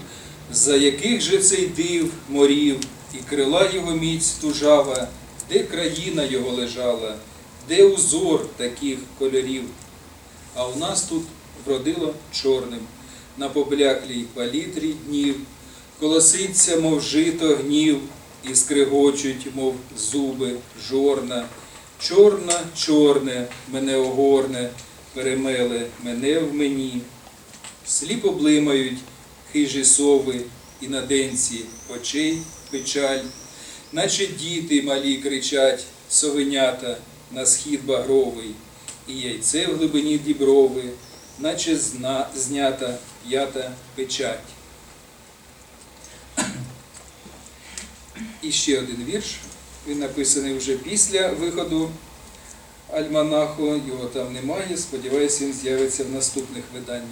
за яких же цей див морів, і крила його міць тужава, де країна його лежала, де узор таких кольорів. А у нас тут вродило чорним, на побляклій палітрі днів, колоситься, мов жито, гнів, і скригочуть, мов зуби, жорна. Чорна-чорне мене огорне, перемеле мене в мені. Сліпо блимають хижі сови, і на денці очей печаль, наче діти малі кричать, совенята, на схід багровий, і яйце в глибині діброви, наче знята п'ята печать. І ще один вірш. Він написаний вже після виходу альманаху, його там немає, сподіваюся, він з'явиться в наступних виданнях.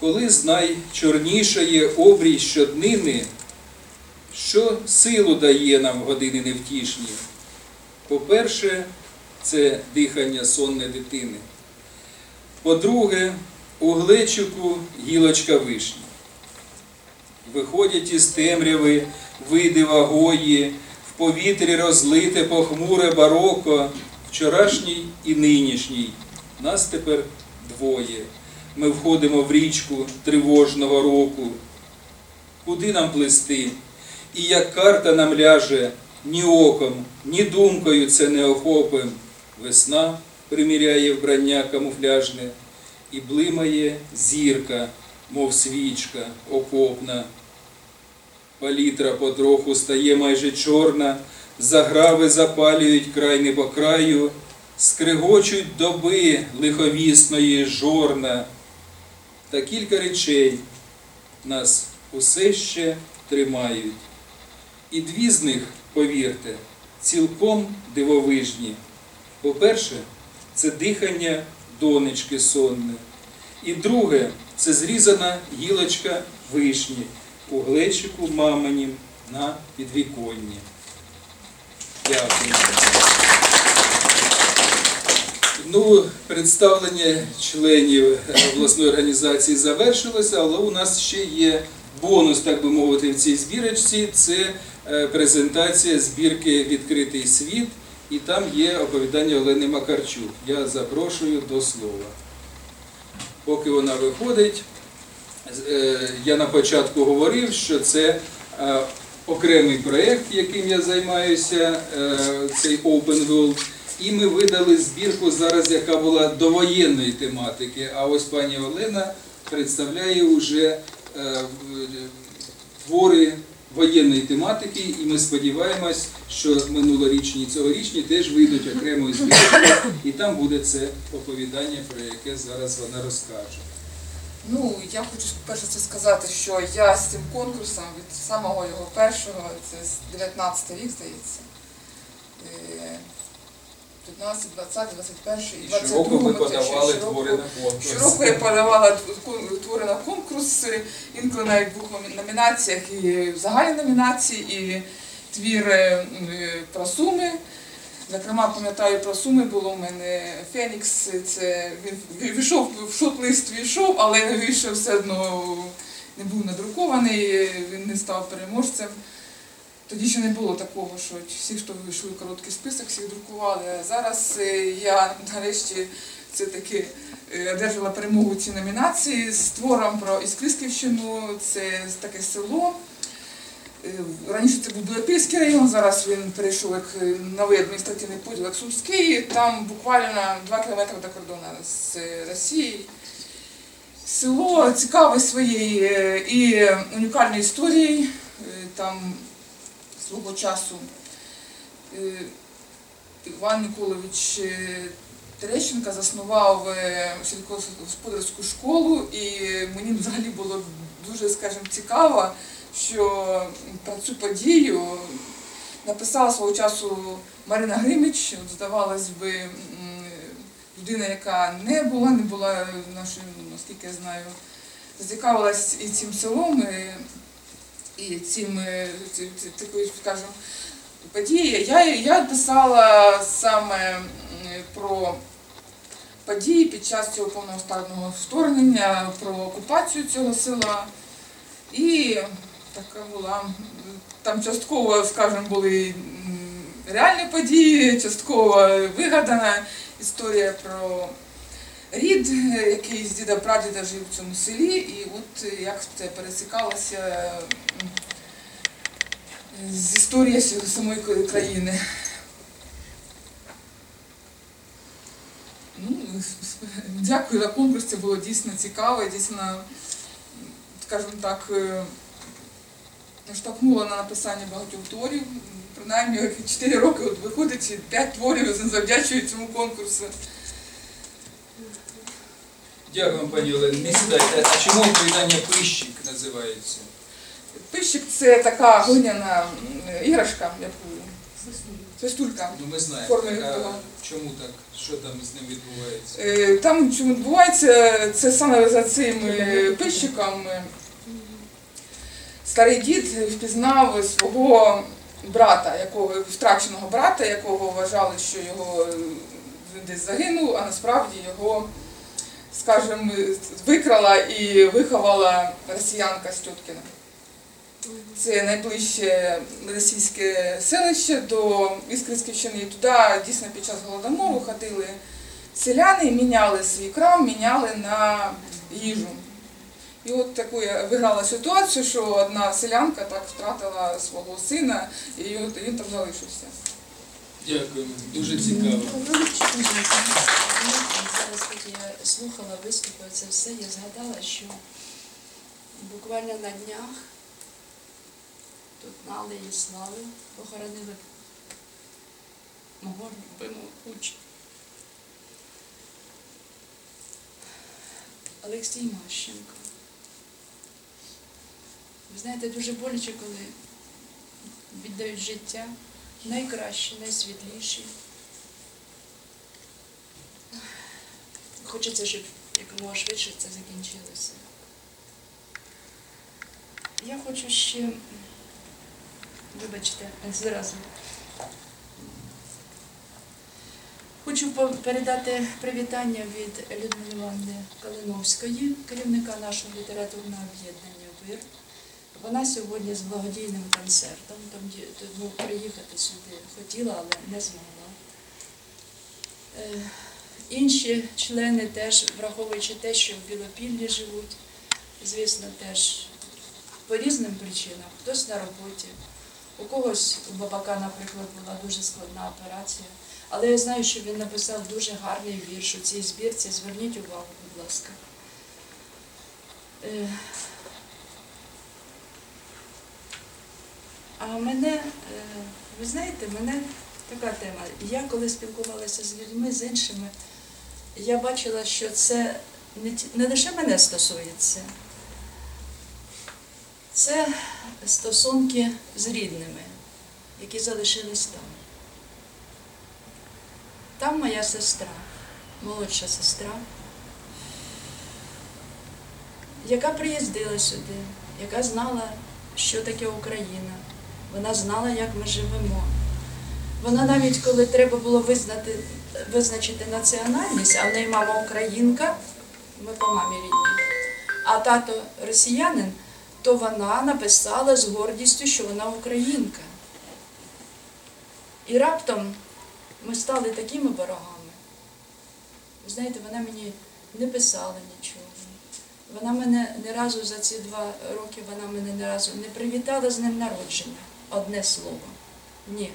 Коли знай чорнішає обрій щоднини, що силу дає нам години невтішні? По-перше, це дихання сонне дитини. По-друге, у глечику гілочка вишні. Виходять із темряви види вагої, в повітрі розлите похмуре бароко, вчорашній і нинішній, нас тепер двоє. Ми входимо в річку тривожного року. Куди нам плисти? І як карта нам ляже, ні оком, ні думкою це не охопим. Весна приміряє вбрання камуфляжне, і блимає зірка, мов свічка окопна. Палітра потроху стає майже чорна, заграви запалюють край не по краю, скригочуть доби лиховісної жорна. Та кілька речей нас усе ще тримають. І дві з них, повірте, цілком дивовижні. По-перше, це дихання донечки сонне. І друге, це зрізана гілочка вишні у глечику маминім на підвіконні. Дякую. Ну, представлення членів обласної організації завершилося, але у нас ще є бонус, так би мовити, в цій збірочці. Це презентація збірки «Відкритий світ», і там є оповідання Олени Макарчук. Я запрошую до слова. Поки вона виходить, я на початку говорив, що це окремий проєкт, яким я займаюся, цей Open World, і ми видали збірку зараз, яка була довоєнної тематики, а ось пані Олена представляє уже твори воєнної тематики, і ми сподіваємось, що минулорічні і цьогорічні теж вийдуть окремою збіркою, і там буде це оповідання, про яке зараз вона розкаже. Ну, я хочу перше сказати, що я з цим конкурсом від самого його першого, це дев'ятнадцятий рік, здається, п'ятнадцятий, двадцятий, двадцять перший і двадцять другий. Щороку ви подавали твори на конкурс. Щороку я подавала твори на конкурс, інколи навіть в двох номінаціях, і в загальній номінації, і твіри про Суми. Зокрема, пам'ятаю, про Суми було в мене Фенікс, це він вийшов, в шот-лист війшов, але не вийшов все одно, не був надрукований, він не став переможцем. Тоді ще не було такого, що всі, хто вийшли в короткий список, всіх друкували. А зараз я нарешті все-таки одержала перемогу цій номінації з твором про Іскриськівщину, це таке село. Раніше це був Білопільський район, зараз він перейшов як новий адміністративний поділ, як Сумський. Там буквально два кілометри до кордону з Росією. Село цікаве своєю і унікальною історією там свого часу. Іван Миколайович Терещенка заснував сільськогосподарську школу, і мені взагалі було дуже, скажімо, цікаво, що про цю подію написала свого часу Марина Гримич. Здавалось би, людина, яка не була, не була нашою, наскільки я знаю, зацікавилась і цим селом, і, і цим, такою, скажімо, подією. Я, я писала саме про події під час цього повномасштабного вторгнення, про окупацію цього села. І така була, там частково, скажімо, були реальні події, частково вигадана історія про рід, який з діда-прадіда жив в цьому селі, і от як це пересікалося з історією самої країни. Ну, дякую за конкурс, це було дійсно цікаво, дійсно, скажімо так, штовхнула на написання багатьох творів, принаймні чотири роки от виходить і п'ять творів завдячую цьому конкурсу. Дякую, пані Олені. Не сідайте, а чому оповідання «Пищик» називається? Пищик – це така глиняна іграшка, яку... Свистулька. Ну, ми знаємо. А чому так? Що там з ним відбувається? Там, чому відбувається, це саме за цим пищиком. Старий дід впізнав свого брата, якого, втраченого брата, якого вважали, що його десь загинув, а насправді його, скажімо, викрала і виховала росіянка з тьоткина. Це найближче російське селище до Іскриськівщини. Туди дійсно під час голодомору ходили селяни, міняли свій крам, міняли на їжу. І от таку я виграла ситуацію, що одна селянка так втратила свого сина, і він там залишився. Дякую, дуже цікаво. Зараз, як я слухала, виступила це все, я згадала, що буквально на днях тут на Алеї Слави похоронили мого любимого учня Олексій Мащенко. Ви знаєте, дуже боляче, коли віддають життя найкраще, найсвітліші. Хочеться, щоб якомога швидше це закінчилося. Я хочу ще... Вибачте, зразу. Хочу передати привітання від Людмили Івановни Калиновської, керівника нашого літературного об'єднання «ВИР». Вона сьогодні з благодійним концертом, тому приїхати сюди хотіла, але не змогла. Інші члени теж, враховуючи те, що в Білопіллі живуть, звісно, теж по різним причинам, хтось на роботі. У когось, у бабака, наприклад, була дуже складна операція, але я знаю, що він написав дуже гарний вірш у цій збірці. Зверніть увагу, будь ласка. А мене, ви знаєте, мене така тема. Я коли спілкувалася з людьми, з іншими, я бачила, що це не лише мене стосується, це стосунки з рідними, які залишились там. Там моя сестра, молодша сестра, яка приїздила сюди, яка знала, що таке Україна, Вона знала, як ми живемо. Вона навіть, коли треба було визнати, визначити національність, а в неї мама українка, ми по мамі рідні, а тато росіянин, то вона написала з гордістю, що вона українка. І раптом ми стали такими ворогами. Ви знаєте, вона мені не писала нічого. Вона мене не разу за ці два роки, вона мене не разу не привітала з днем народження. Одне слово. Ні.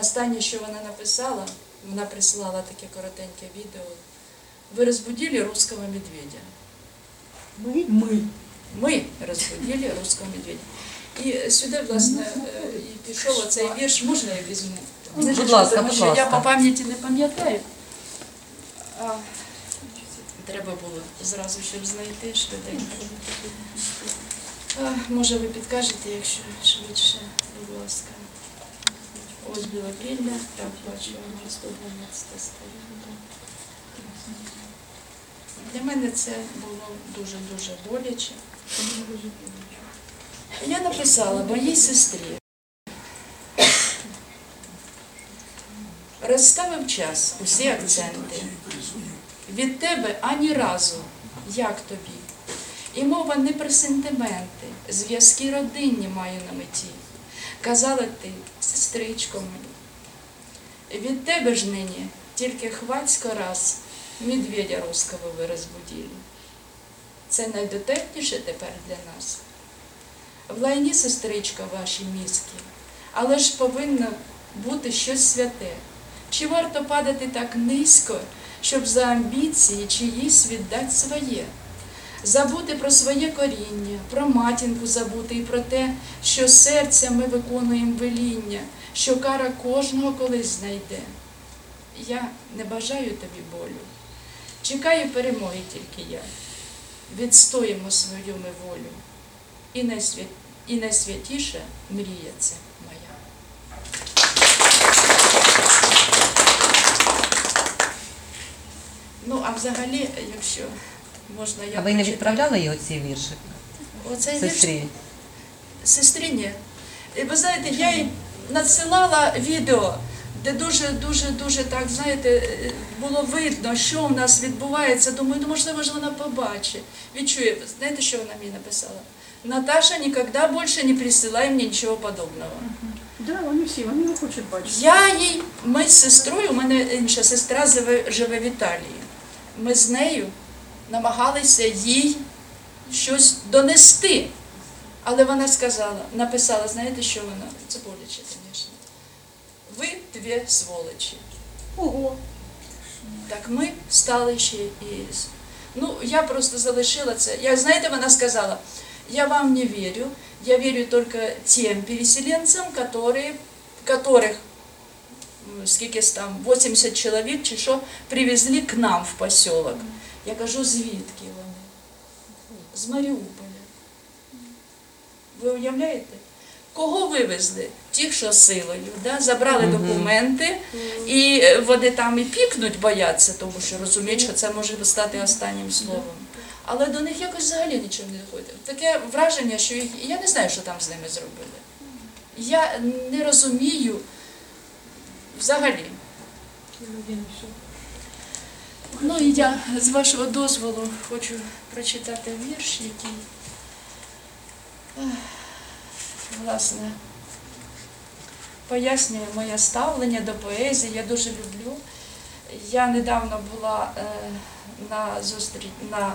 Останнє, що вона написала, вона прислала таке коротеньке відео. Ви розбудили русского медведя. Ми? Ми. Ми розбудили русского медведя. І сюди, власне, і пішов оцей вірш, можна я візьму? Будь ласка, будь ласка. Тому що я по пам'яті не пам'ятаю. Треба було зразу, щоб знайти швиденько. Може, ви підкажете, якщо швидше, будь ласка. Ось білопілля, так, бачу, вона сто дванадцята сторінка. Для мене це було дуже-дуже боляче. Я написала моїй сестрі. Розставив час усі акценти. Від тебе ані разу, як тобі. І мова не про сентименти, зв'язки родинні маю на меті. Казала ти, сестричко мені. Від тебе ж нині тільки хвацько раз медведя русского ви розбудили. Це найдотепніше тепер для нас. В лайні, сестричка, ваші мізки, але ж повинно бути щось святе. Чи варто падати так низько, щоб за амбіції чиїсь віддати своє? Забути про своє коріння, про матінку забути і про те, що серця ми виконуємо веління, що кара кожного колись знайде. Я не бажаю тобі болю, чекаю перемоги тільки я. Відстоїмо свою ми волю. І, найсвят... і найсвятіша мрія це моя. Ну, а взагалі, якщо можна... Я а ви не відправляли їй оці вірші? Оцей сестрі? Вірш... Сестрі, ні. І ви знаєте, я їй надсилала відео, де дуже-дуже-дуже так, знаєте, було видно, що у нас відбувається. Думаю, ну, можливо, ж вона побачить, відчує. Знаєте, що вона мені написала? Наташа, никогда больше не присылай мне ничего подобного. Да, вони всі, вони не хочуть бачити. Я їй, ми з сестрою, у мене інша сестра живе в Італії. Ми з нею намагалися їй щось донести. Але вона сказала, написала, знаєте, що вона? Це боляче, звісно. Ви дві сволочі. Ого. Так ми стали ще і... Ну, я просто залишила це. Я, знаєте, вона сказала... Я вам не верю, я верю только тем переселенцам, которые, которых, сколько там, восемьдесят человек, чи що, привезли к нам в поселок. Я кажу, звідки вони? З Маріуполя. Ви уявляєте? Кого вивезли? Тих, що силою, да? Забрали документи, і вони там і пікнуть бояться, тому що розуміють, що це може стати останнім словом. Але до них якось взагалі нічого не доходить. Таке враження, що їх... я не знаю, що там з ними зробили. Я не розумію взагалі. Ну і я з вашого дозволу хочу прочитати вірш, який, власне, пояснює моє ставлення до поезії. Я дуже люблю. Я недавно була е, на зустрічі, на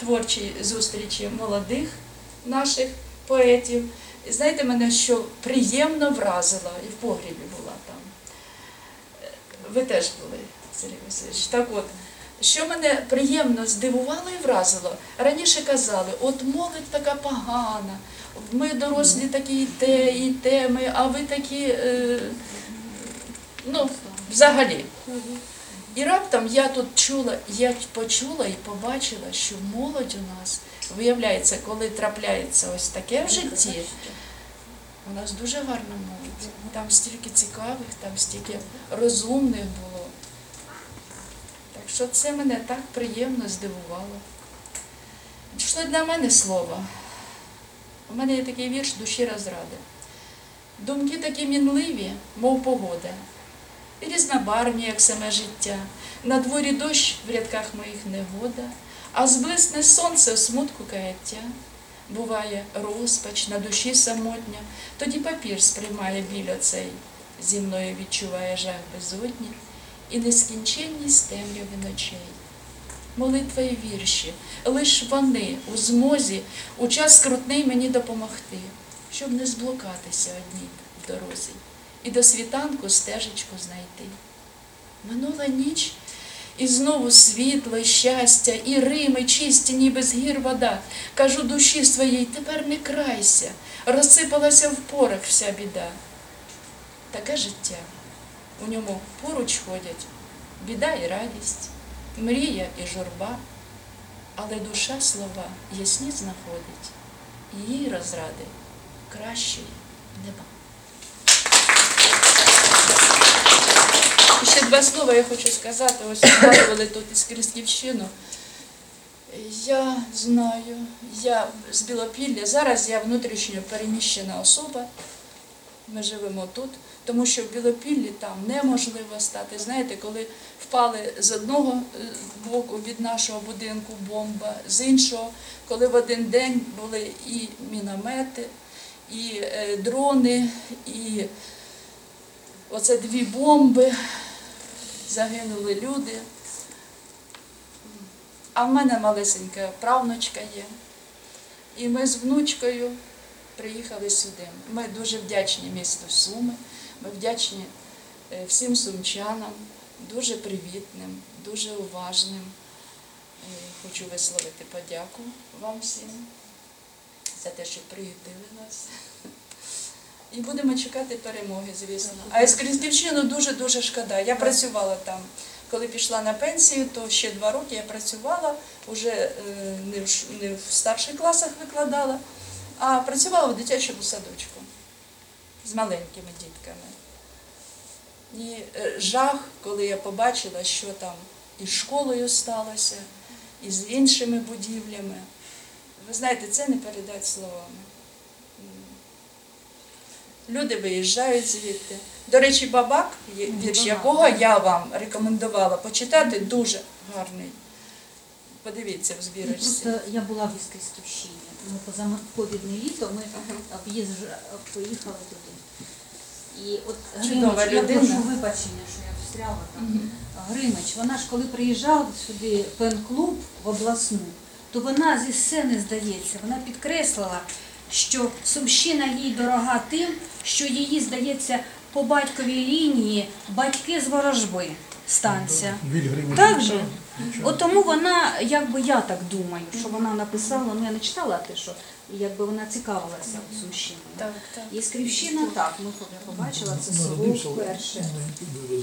творчій зустрічі молодих наших поетів. І знаєте, мене що приємно вразило, і в Погрібі була там. Ви теж були, Сергій Васильович. Так от, що мене приємно здивувало і вразило. Раніше казали, от молодь така погана, ми дорослі такі і те, і те, ми, а ви такі, е, ну, взагалі. І раптом я тут чула, я почула і побачила, що молодь у нас, виявляється, коли трапляється ось таке в житті, у нас дуже гарна молодь. Там стільки цікавих, там стільки розумних було. Так що це мене так приємно здивувало. Що для мене слово? У мене є такий вірш «Душі розради». Думки такі мінливі, мов погода, різнобарвні, як саме життя. На дворі дощ, в рядках моїх негода, а зблисне сонце в смутку каяття. Буває розпач, на душі самотня, тоді папір сприймає біль оцей. Зі мною відчуває жах безодні і нескінченність темряви ночей. Молитва і вірші, лиш вони у змозі у час скрутний мені допомогти, щоб не зблукатися одній в дорозі і до світанку стежечку знайти. Минула ніч, і знову світло, щастя, і рими чисті, ніби з гір вода. Кажу душі своїй, тепер не крайся, розсипалася в порох вся біда. Таке життя, у ньому поруч ходять біда і радість, мрія і журба, але душа слова ясні знаходить, її розради кращої нема. Ще два слова я хочу сказати, ось згадували тут Іскриськівщину. Я знаю, я з Білопілля, зараз я внутрішньо переміщена особа, ми живемо тут, тому що в Білопіллі там неможливо стати. Знаєте, коли впали з одного боку від нашого будинку бомба, з іншого, коли в один день були і міномети, і дрони, і оце дві бомби, загинули люди. А в мене малесенька правнучка є, і ми з внучкою приїхали сюди. Ми дуже вдячні місту Суми, ми вдячні всім сумчанам, дуже привітним, дуже уважним. Хочу висловити подяку вам всім за те, що приїхали нас. І будемо чекати перемоги, звісно. А Іскриськівщину дуже-дуже шкода. Я працювала там. Коли пішла на пенсію, то ще два роки я працювала, вже не в старших класах викладала, а працювала в дитячому садочку з маленькими дітками. І жах, коли я побачила, що там і з школою сталося, і з іншими будівлями. Ви знаєте, це не передати словами. Люди виїжджають звідти. До речі, Бабак, вірш якого я вам рекомендувала почитати, дуже гарний. Подивіться в збірочці. Я була в Іскриськівщині. Ми позаковідне літо, ми поїхали туди. І от Гримич, я прошу вибачення, що я встряла там. Гримич, вона ж коли приїжджала сюди пен-клуб в обласну, то вона зі сцени, здається, вона підкреслила, що Сумщина їй дорога тим, що її, здається, по батьковій лінії батьки з Ворожби станція. Так же? От тому вона, якби я так думаю, що вона написала, ну я не читала те, що якби вона цікавилася Сумщиною. Так, так. Іскриськівщина, так, ну я побачила це село вперше.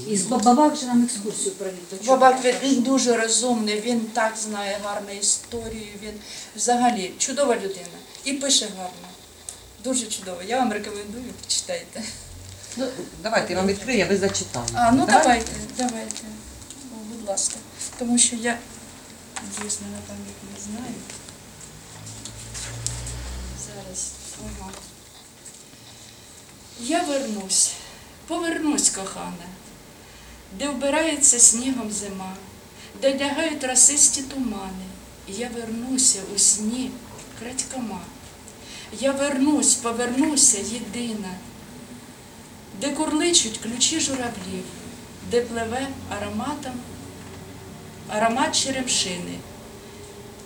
І з Бабак же нам екскурсію провів. Бабак, він дуже розумний, він так знає гарну історію, він взагалі чудова людина. І пише гарно. Дуже чудово. Я вам рекомендую, почитайте. Ну, давайте, я вам відкрию, я ви зачитаю. А, ну давайте, давайте. давайте. О, будь ласка. Тому що я, звісно, на пам'ять не знаю. Зараз. Ага. Я вернусь, повернусь, кохана, де вбирається снігом зима, де лягають росисті тумани. Я вернуся у сні крадькома. Я вернусь, повернуся, єдина, де курличуть ключі журавлів, де пливе ароматом, аромат черемшини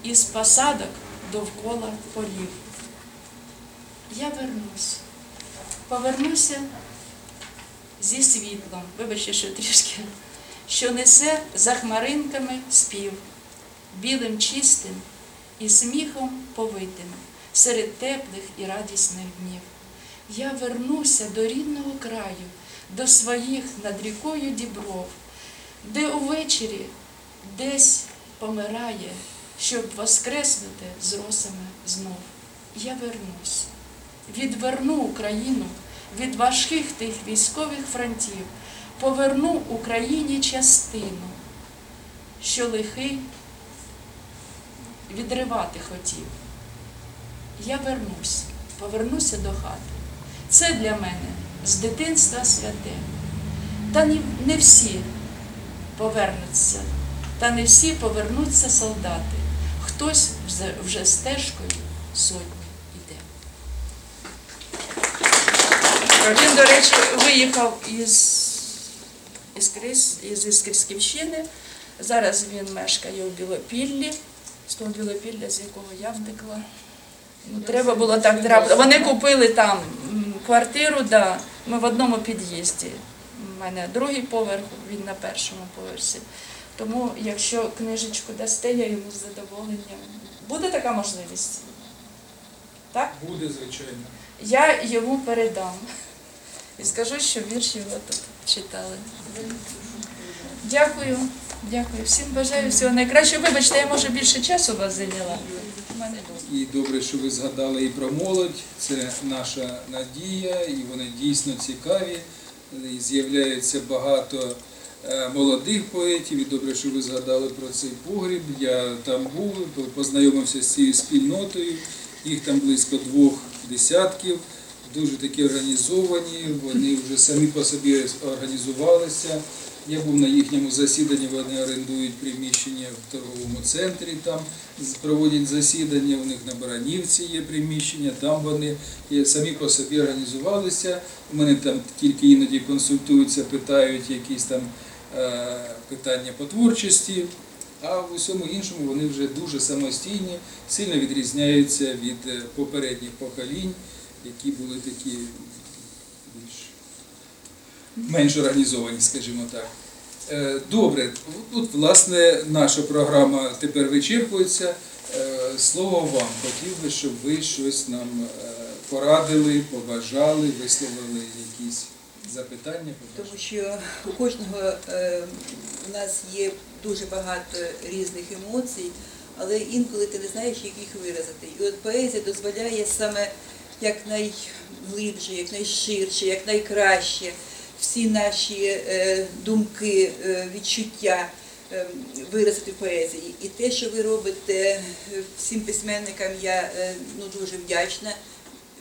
із посадок довкола полів. Я вернусь, повернуся зі світлом, вибачте, що трішки, що несе за хмаринками спів, білим чистим і сміхом повитим серед теплих і радісних днів. Я вернуся до рідного краю, до своїх над рікою дібров, де увечері десь помирає, щоб воскреснути з росами знов. Я вернусь, відверну Україну від важких тих військових фронтів, поверну Україні частину, що лихий відривати хотів. Я вернусь, повернуся до хати, Це для мене з дитинства святе. Та не всі повернуться, та не всі повернуться солдати. Хтось вже стежкою сотні йде. Він, до речі, виїхав із Іскриськівщини. Зараз він мешкає у Білопіллі, з того Білопілля, з якого я втекла. Треба було так трапити. Вони купили там квартиру, да. Ми в одному під'їзді. У мене другий поверх, він на першому поверсі. Тому, якщо книжечку дасте, я йому з задоволенням. Буде така можливість? Так? Буде, звичайно. Я йому передам. І скажу, що вірш його тут читали. Дякую. Дякую. Всім бажаю всього найкращого. Вибачте, я, може, більше часу вас зайняла. І добре, що ви згадали і про молодь. Це наша надія, і вони дійсно цікаві. З'являється багато молодих поетів, і добре, що ви згадали про цей погріб. Я там був, познайомився з цією спільнотою. Їх там близько двох десятків, дуже такі організовані, вони вже самі по собі організувалися. Я був на їхньому засіданні, вони орендують приміщення в торговому центрі, там проводять засідання, у них на Баранівці є приміщення, там вони самі по собі організувалися. У мене там тільки іноді консультуються, питають якісь там питання по творчості, а в усьому іншому вони вже дуже самостійні, сильно відрізняються від попередніх поколінь, які були такі більш... менш організовані, скажімо так. Добре, тут, власне, наша програма тепер вичерпується. Слово вам. Хотів би, щоб ви щось нам порадили, побажали, висловили якісь запитання. Тому що у кожного у нас є дуже багато різних емоцій, але інколи ти не знаєш, як їх виразити. І от поезія дозволяє саме як найглибше, як найширше, як найкраще всі наші думки, відчуття виразити в поезії. І те, що ви робите всім письменникам, я ну, дуже вдячна,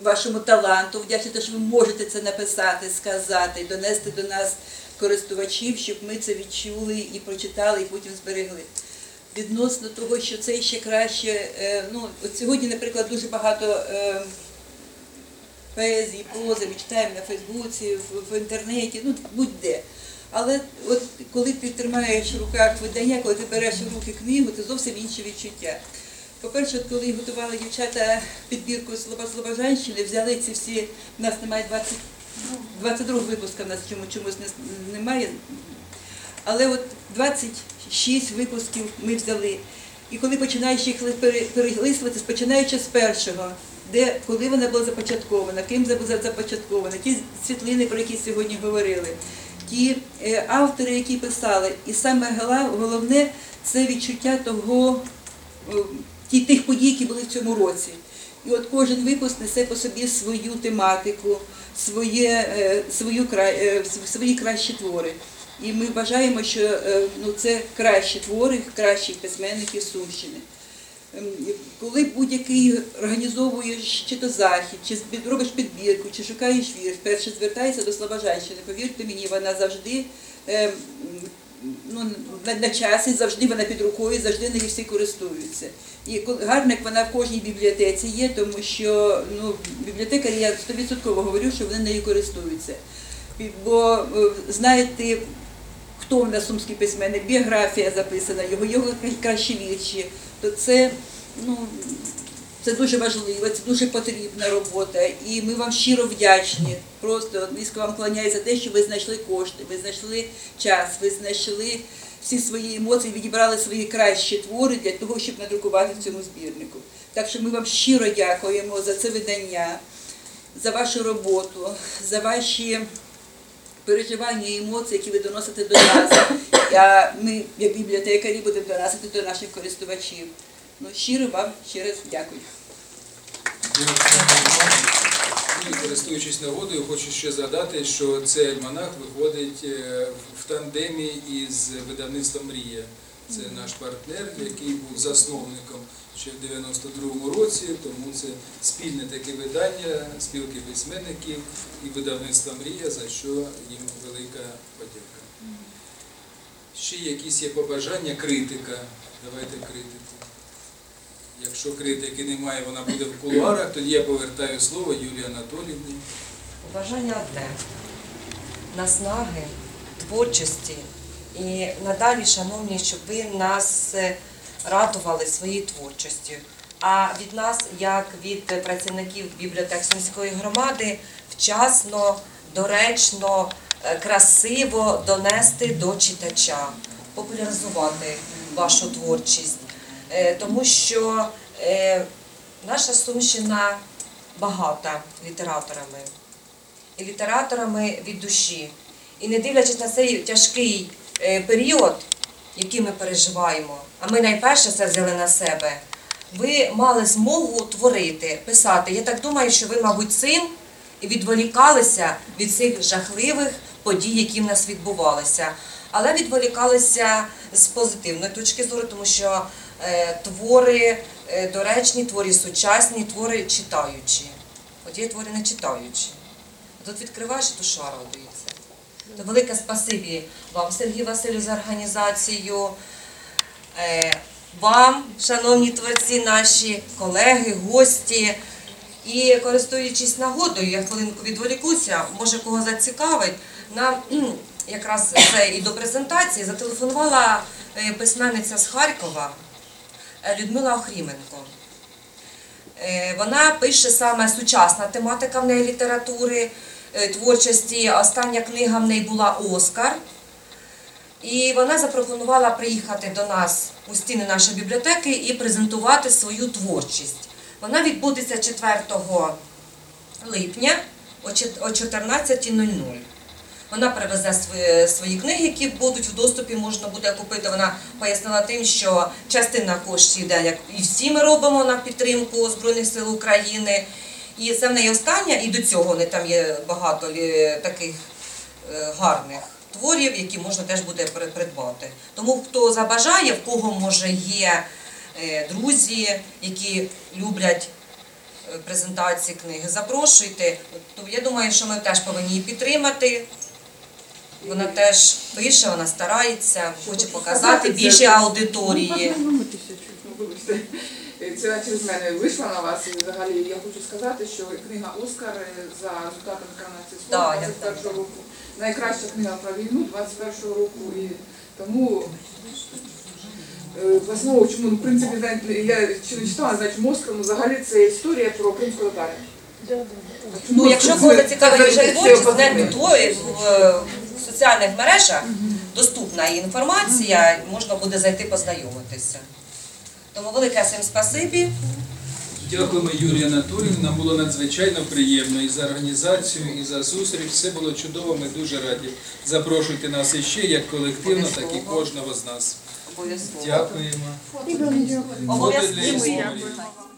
вашому таланту, вдячна те, що ви можете це написати, сказати, донести до нас користувачів, щоб ми це відчули і прочитали, і потім зберегли. Відносно того, що це ще краще, ну, от сьогодні, наприклад, дуже багато поезії, прози, ми читаємо на Фейсбуці, в інтернеті, ну будь-де. Але от коли ти тримаєш в руках видання, коли ти береш в руки книгу, це зовсім інші відчуття. По-перше, коли готували дівчата підбірку «Слобожанщини», взяли ці всі, в нас немає двадцять, двадцять два випуска, в нас чомусь немає, але от двадцять шість випусків ми взяли. І коли починаєш їх перелистувати, починаючи з першого, де, коли вона була започаткована, ким була започаткована, ті світлини, про які сьогодні говорили, ті автори, які писали. І саме головне – це відчуття того, тих подій, які були в цьому році. І от кожен випуск несе по собі свою тематику, своє, свою, свої кращі твори. І ми вважаємо, що ну, це кращі твори, кращі письменники Сумщини. Коли будь-який організовуєш чи то захід, чи робиш підбірку, чи шукаєш вірш, перше звертайся до Слобожанщини. Повірте мені, вона завжди ну, на часі, завжди вона під рукою, завжди нею всі користуються. І Гарник вона в кожній бібліотеці є, тому що ну, бібліотекарі, я сто відсотків говорю, що вони нею користуються. Бо знаєте, хто в нас сумський письменник, біографія записана, його, його кращі вірші, то це, ну, це дуже важливо, це дуже потрібна робота. І ми вам щиро вдячні, просто низько вам кланяю за те, що ви знайшли кошти, ви знайшли час, ви знайшли всі свої емоції, відібрали свої кращі твори для того, щоб надрукувати в цьому збірнику. Так що ми вам щиро дякуємо за це видання, за вашу роботу, за ваші переживання і емоції, які ви доносите до нас, а ми, як бібліотекарі, будемо доносити до наших користувачів. Ну, щиро вам ще раз дякую. Дякую. Користуючись нагодою, хочу ще згадати, що цей альманах виходить в тандемі із видавництвом «Мрія». Це наш партнер, який був засновником ще в дев'яносто другому році, тому це спільне таке видання спілки письменників і видавництва «Мрія», за що їм велика подяка. Ще якісь є побажання, критика. Давайте критику. Якщо критики немає, вона буде в кулуарах, тоді я повертаю слово Юлії Анатоліївні. Побажання одне – наснаги, творчості. І надалі, шановні, щоб ви нас радували своєю творчістю. А від нас, як від працівників бібліотек Сумської громади, вчасно, доречно, красиво донести до читача, популяризувати вашу творчість. Тому що наша Сумщина багата літераторами. І літераторами від душі. І не дивлячись на цей тяжкий період, який ми переживаємо, а ми найперше це взяли на себе, ви мали змогу творити, писати. Я так думаю, що ви, мабуть, цим відволікалися від цих жахливих подій, які в нас відбувалися. Але відволікалися з позитивної точки зору, тому що твори доречні, твори сучасні, твори читаючі. От є твори не читаючі. Тут відкриваєш, і душа радується. Велике спасибі вам, Сергій Васильович, за організацію, вам, шановні творці, наші колеги, гості. І користуючись нагодою, я хвилинку відволікуся, може кого зацікавить, нам якраз це і до презентації зателефонувала письменниця з Харкова Людмила Валентинівна. Вона пише саме сучасна тематика в неї літератури, творчості. Остання книга в неї була «Оскар». І вона запропонувала приїхати до нас у стіни нашої бібліотеки і презентувати свою творчість. Вона відбудеться четвертого липня о чотирнадцятій годині. Вона привезе свої книги, які будуть в доступі, можна буде купити. Вона пояснила тим, що частина коштів йде, як і всі ми робимо, на підтримку Збройних сил України. І це в неї остання, і до цього вони там є багато таких гарних творів, які можна теж буде придбати. Тому хто забажає, в кого може є друзі, які люблять презентації книги, запрошуйте. Я думаю, що ми теж повинні її підтримати. Вона теж пише, вона старається, хоче показати більше аудиторії. Ця через мене вийшла на вас, і взагалі я хочу сказати, що книга «Оскар» за результатами канадської служби двадцять першого року, найкраща книга про війну двадцять першого року, і тому в основу, чому, в принципі, я чи не читала, значить, «Оскар», ну, взагалі це історія про кримську татарів. Ну, якщо когось зацікавить вже творчість, не твої, в соціальних мережах доступна інформація, можна буде зайти познайомитися. Тому велике всім спасибі. Дякуємо, Юлія Анатоліївна. Нам було надзвичайно приємно і за організацію, і за зустріч. Все було чудово, ми дуже раді. Запрошуйте нас іще, як колективно, так і кожного з нас. Дякуємо. Обов'язково.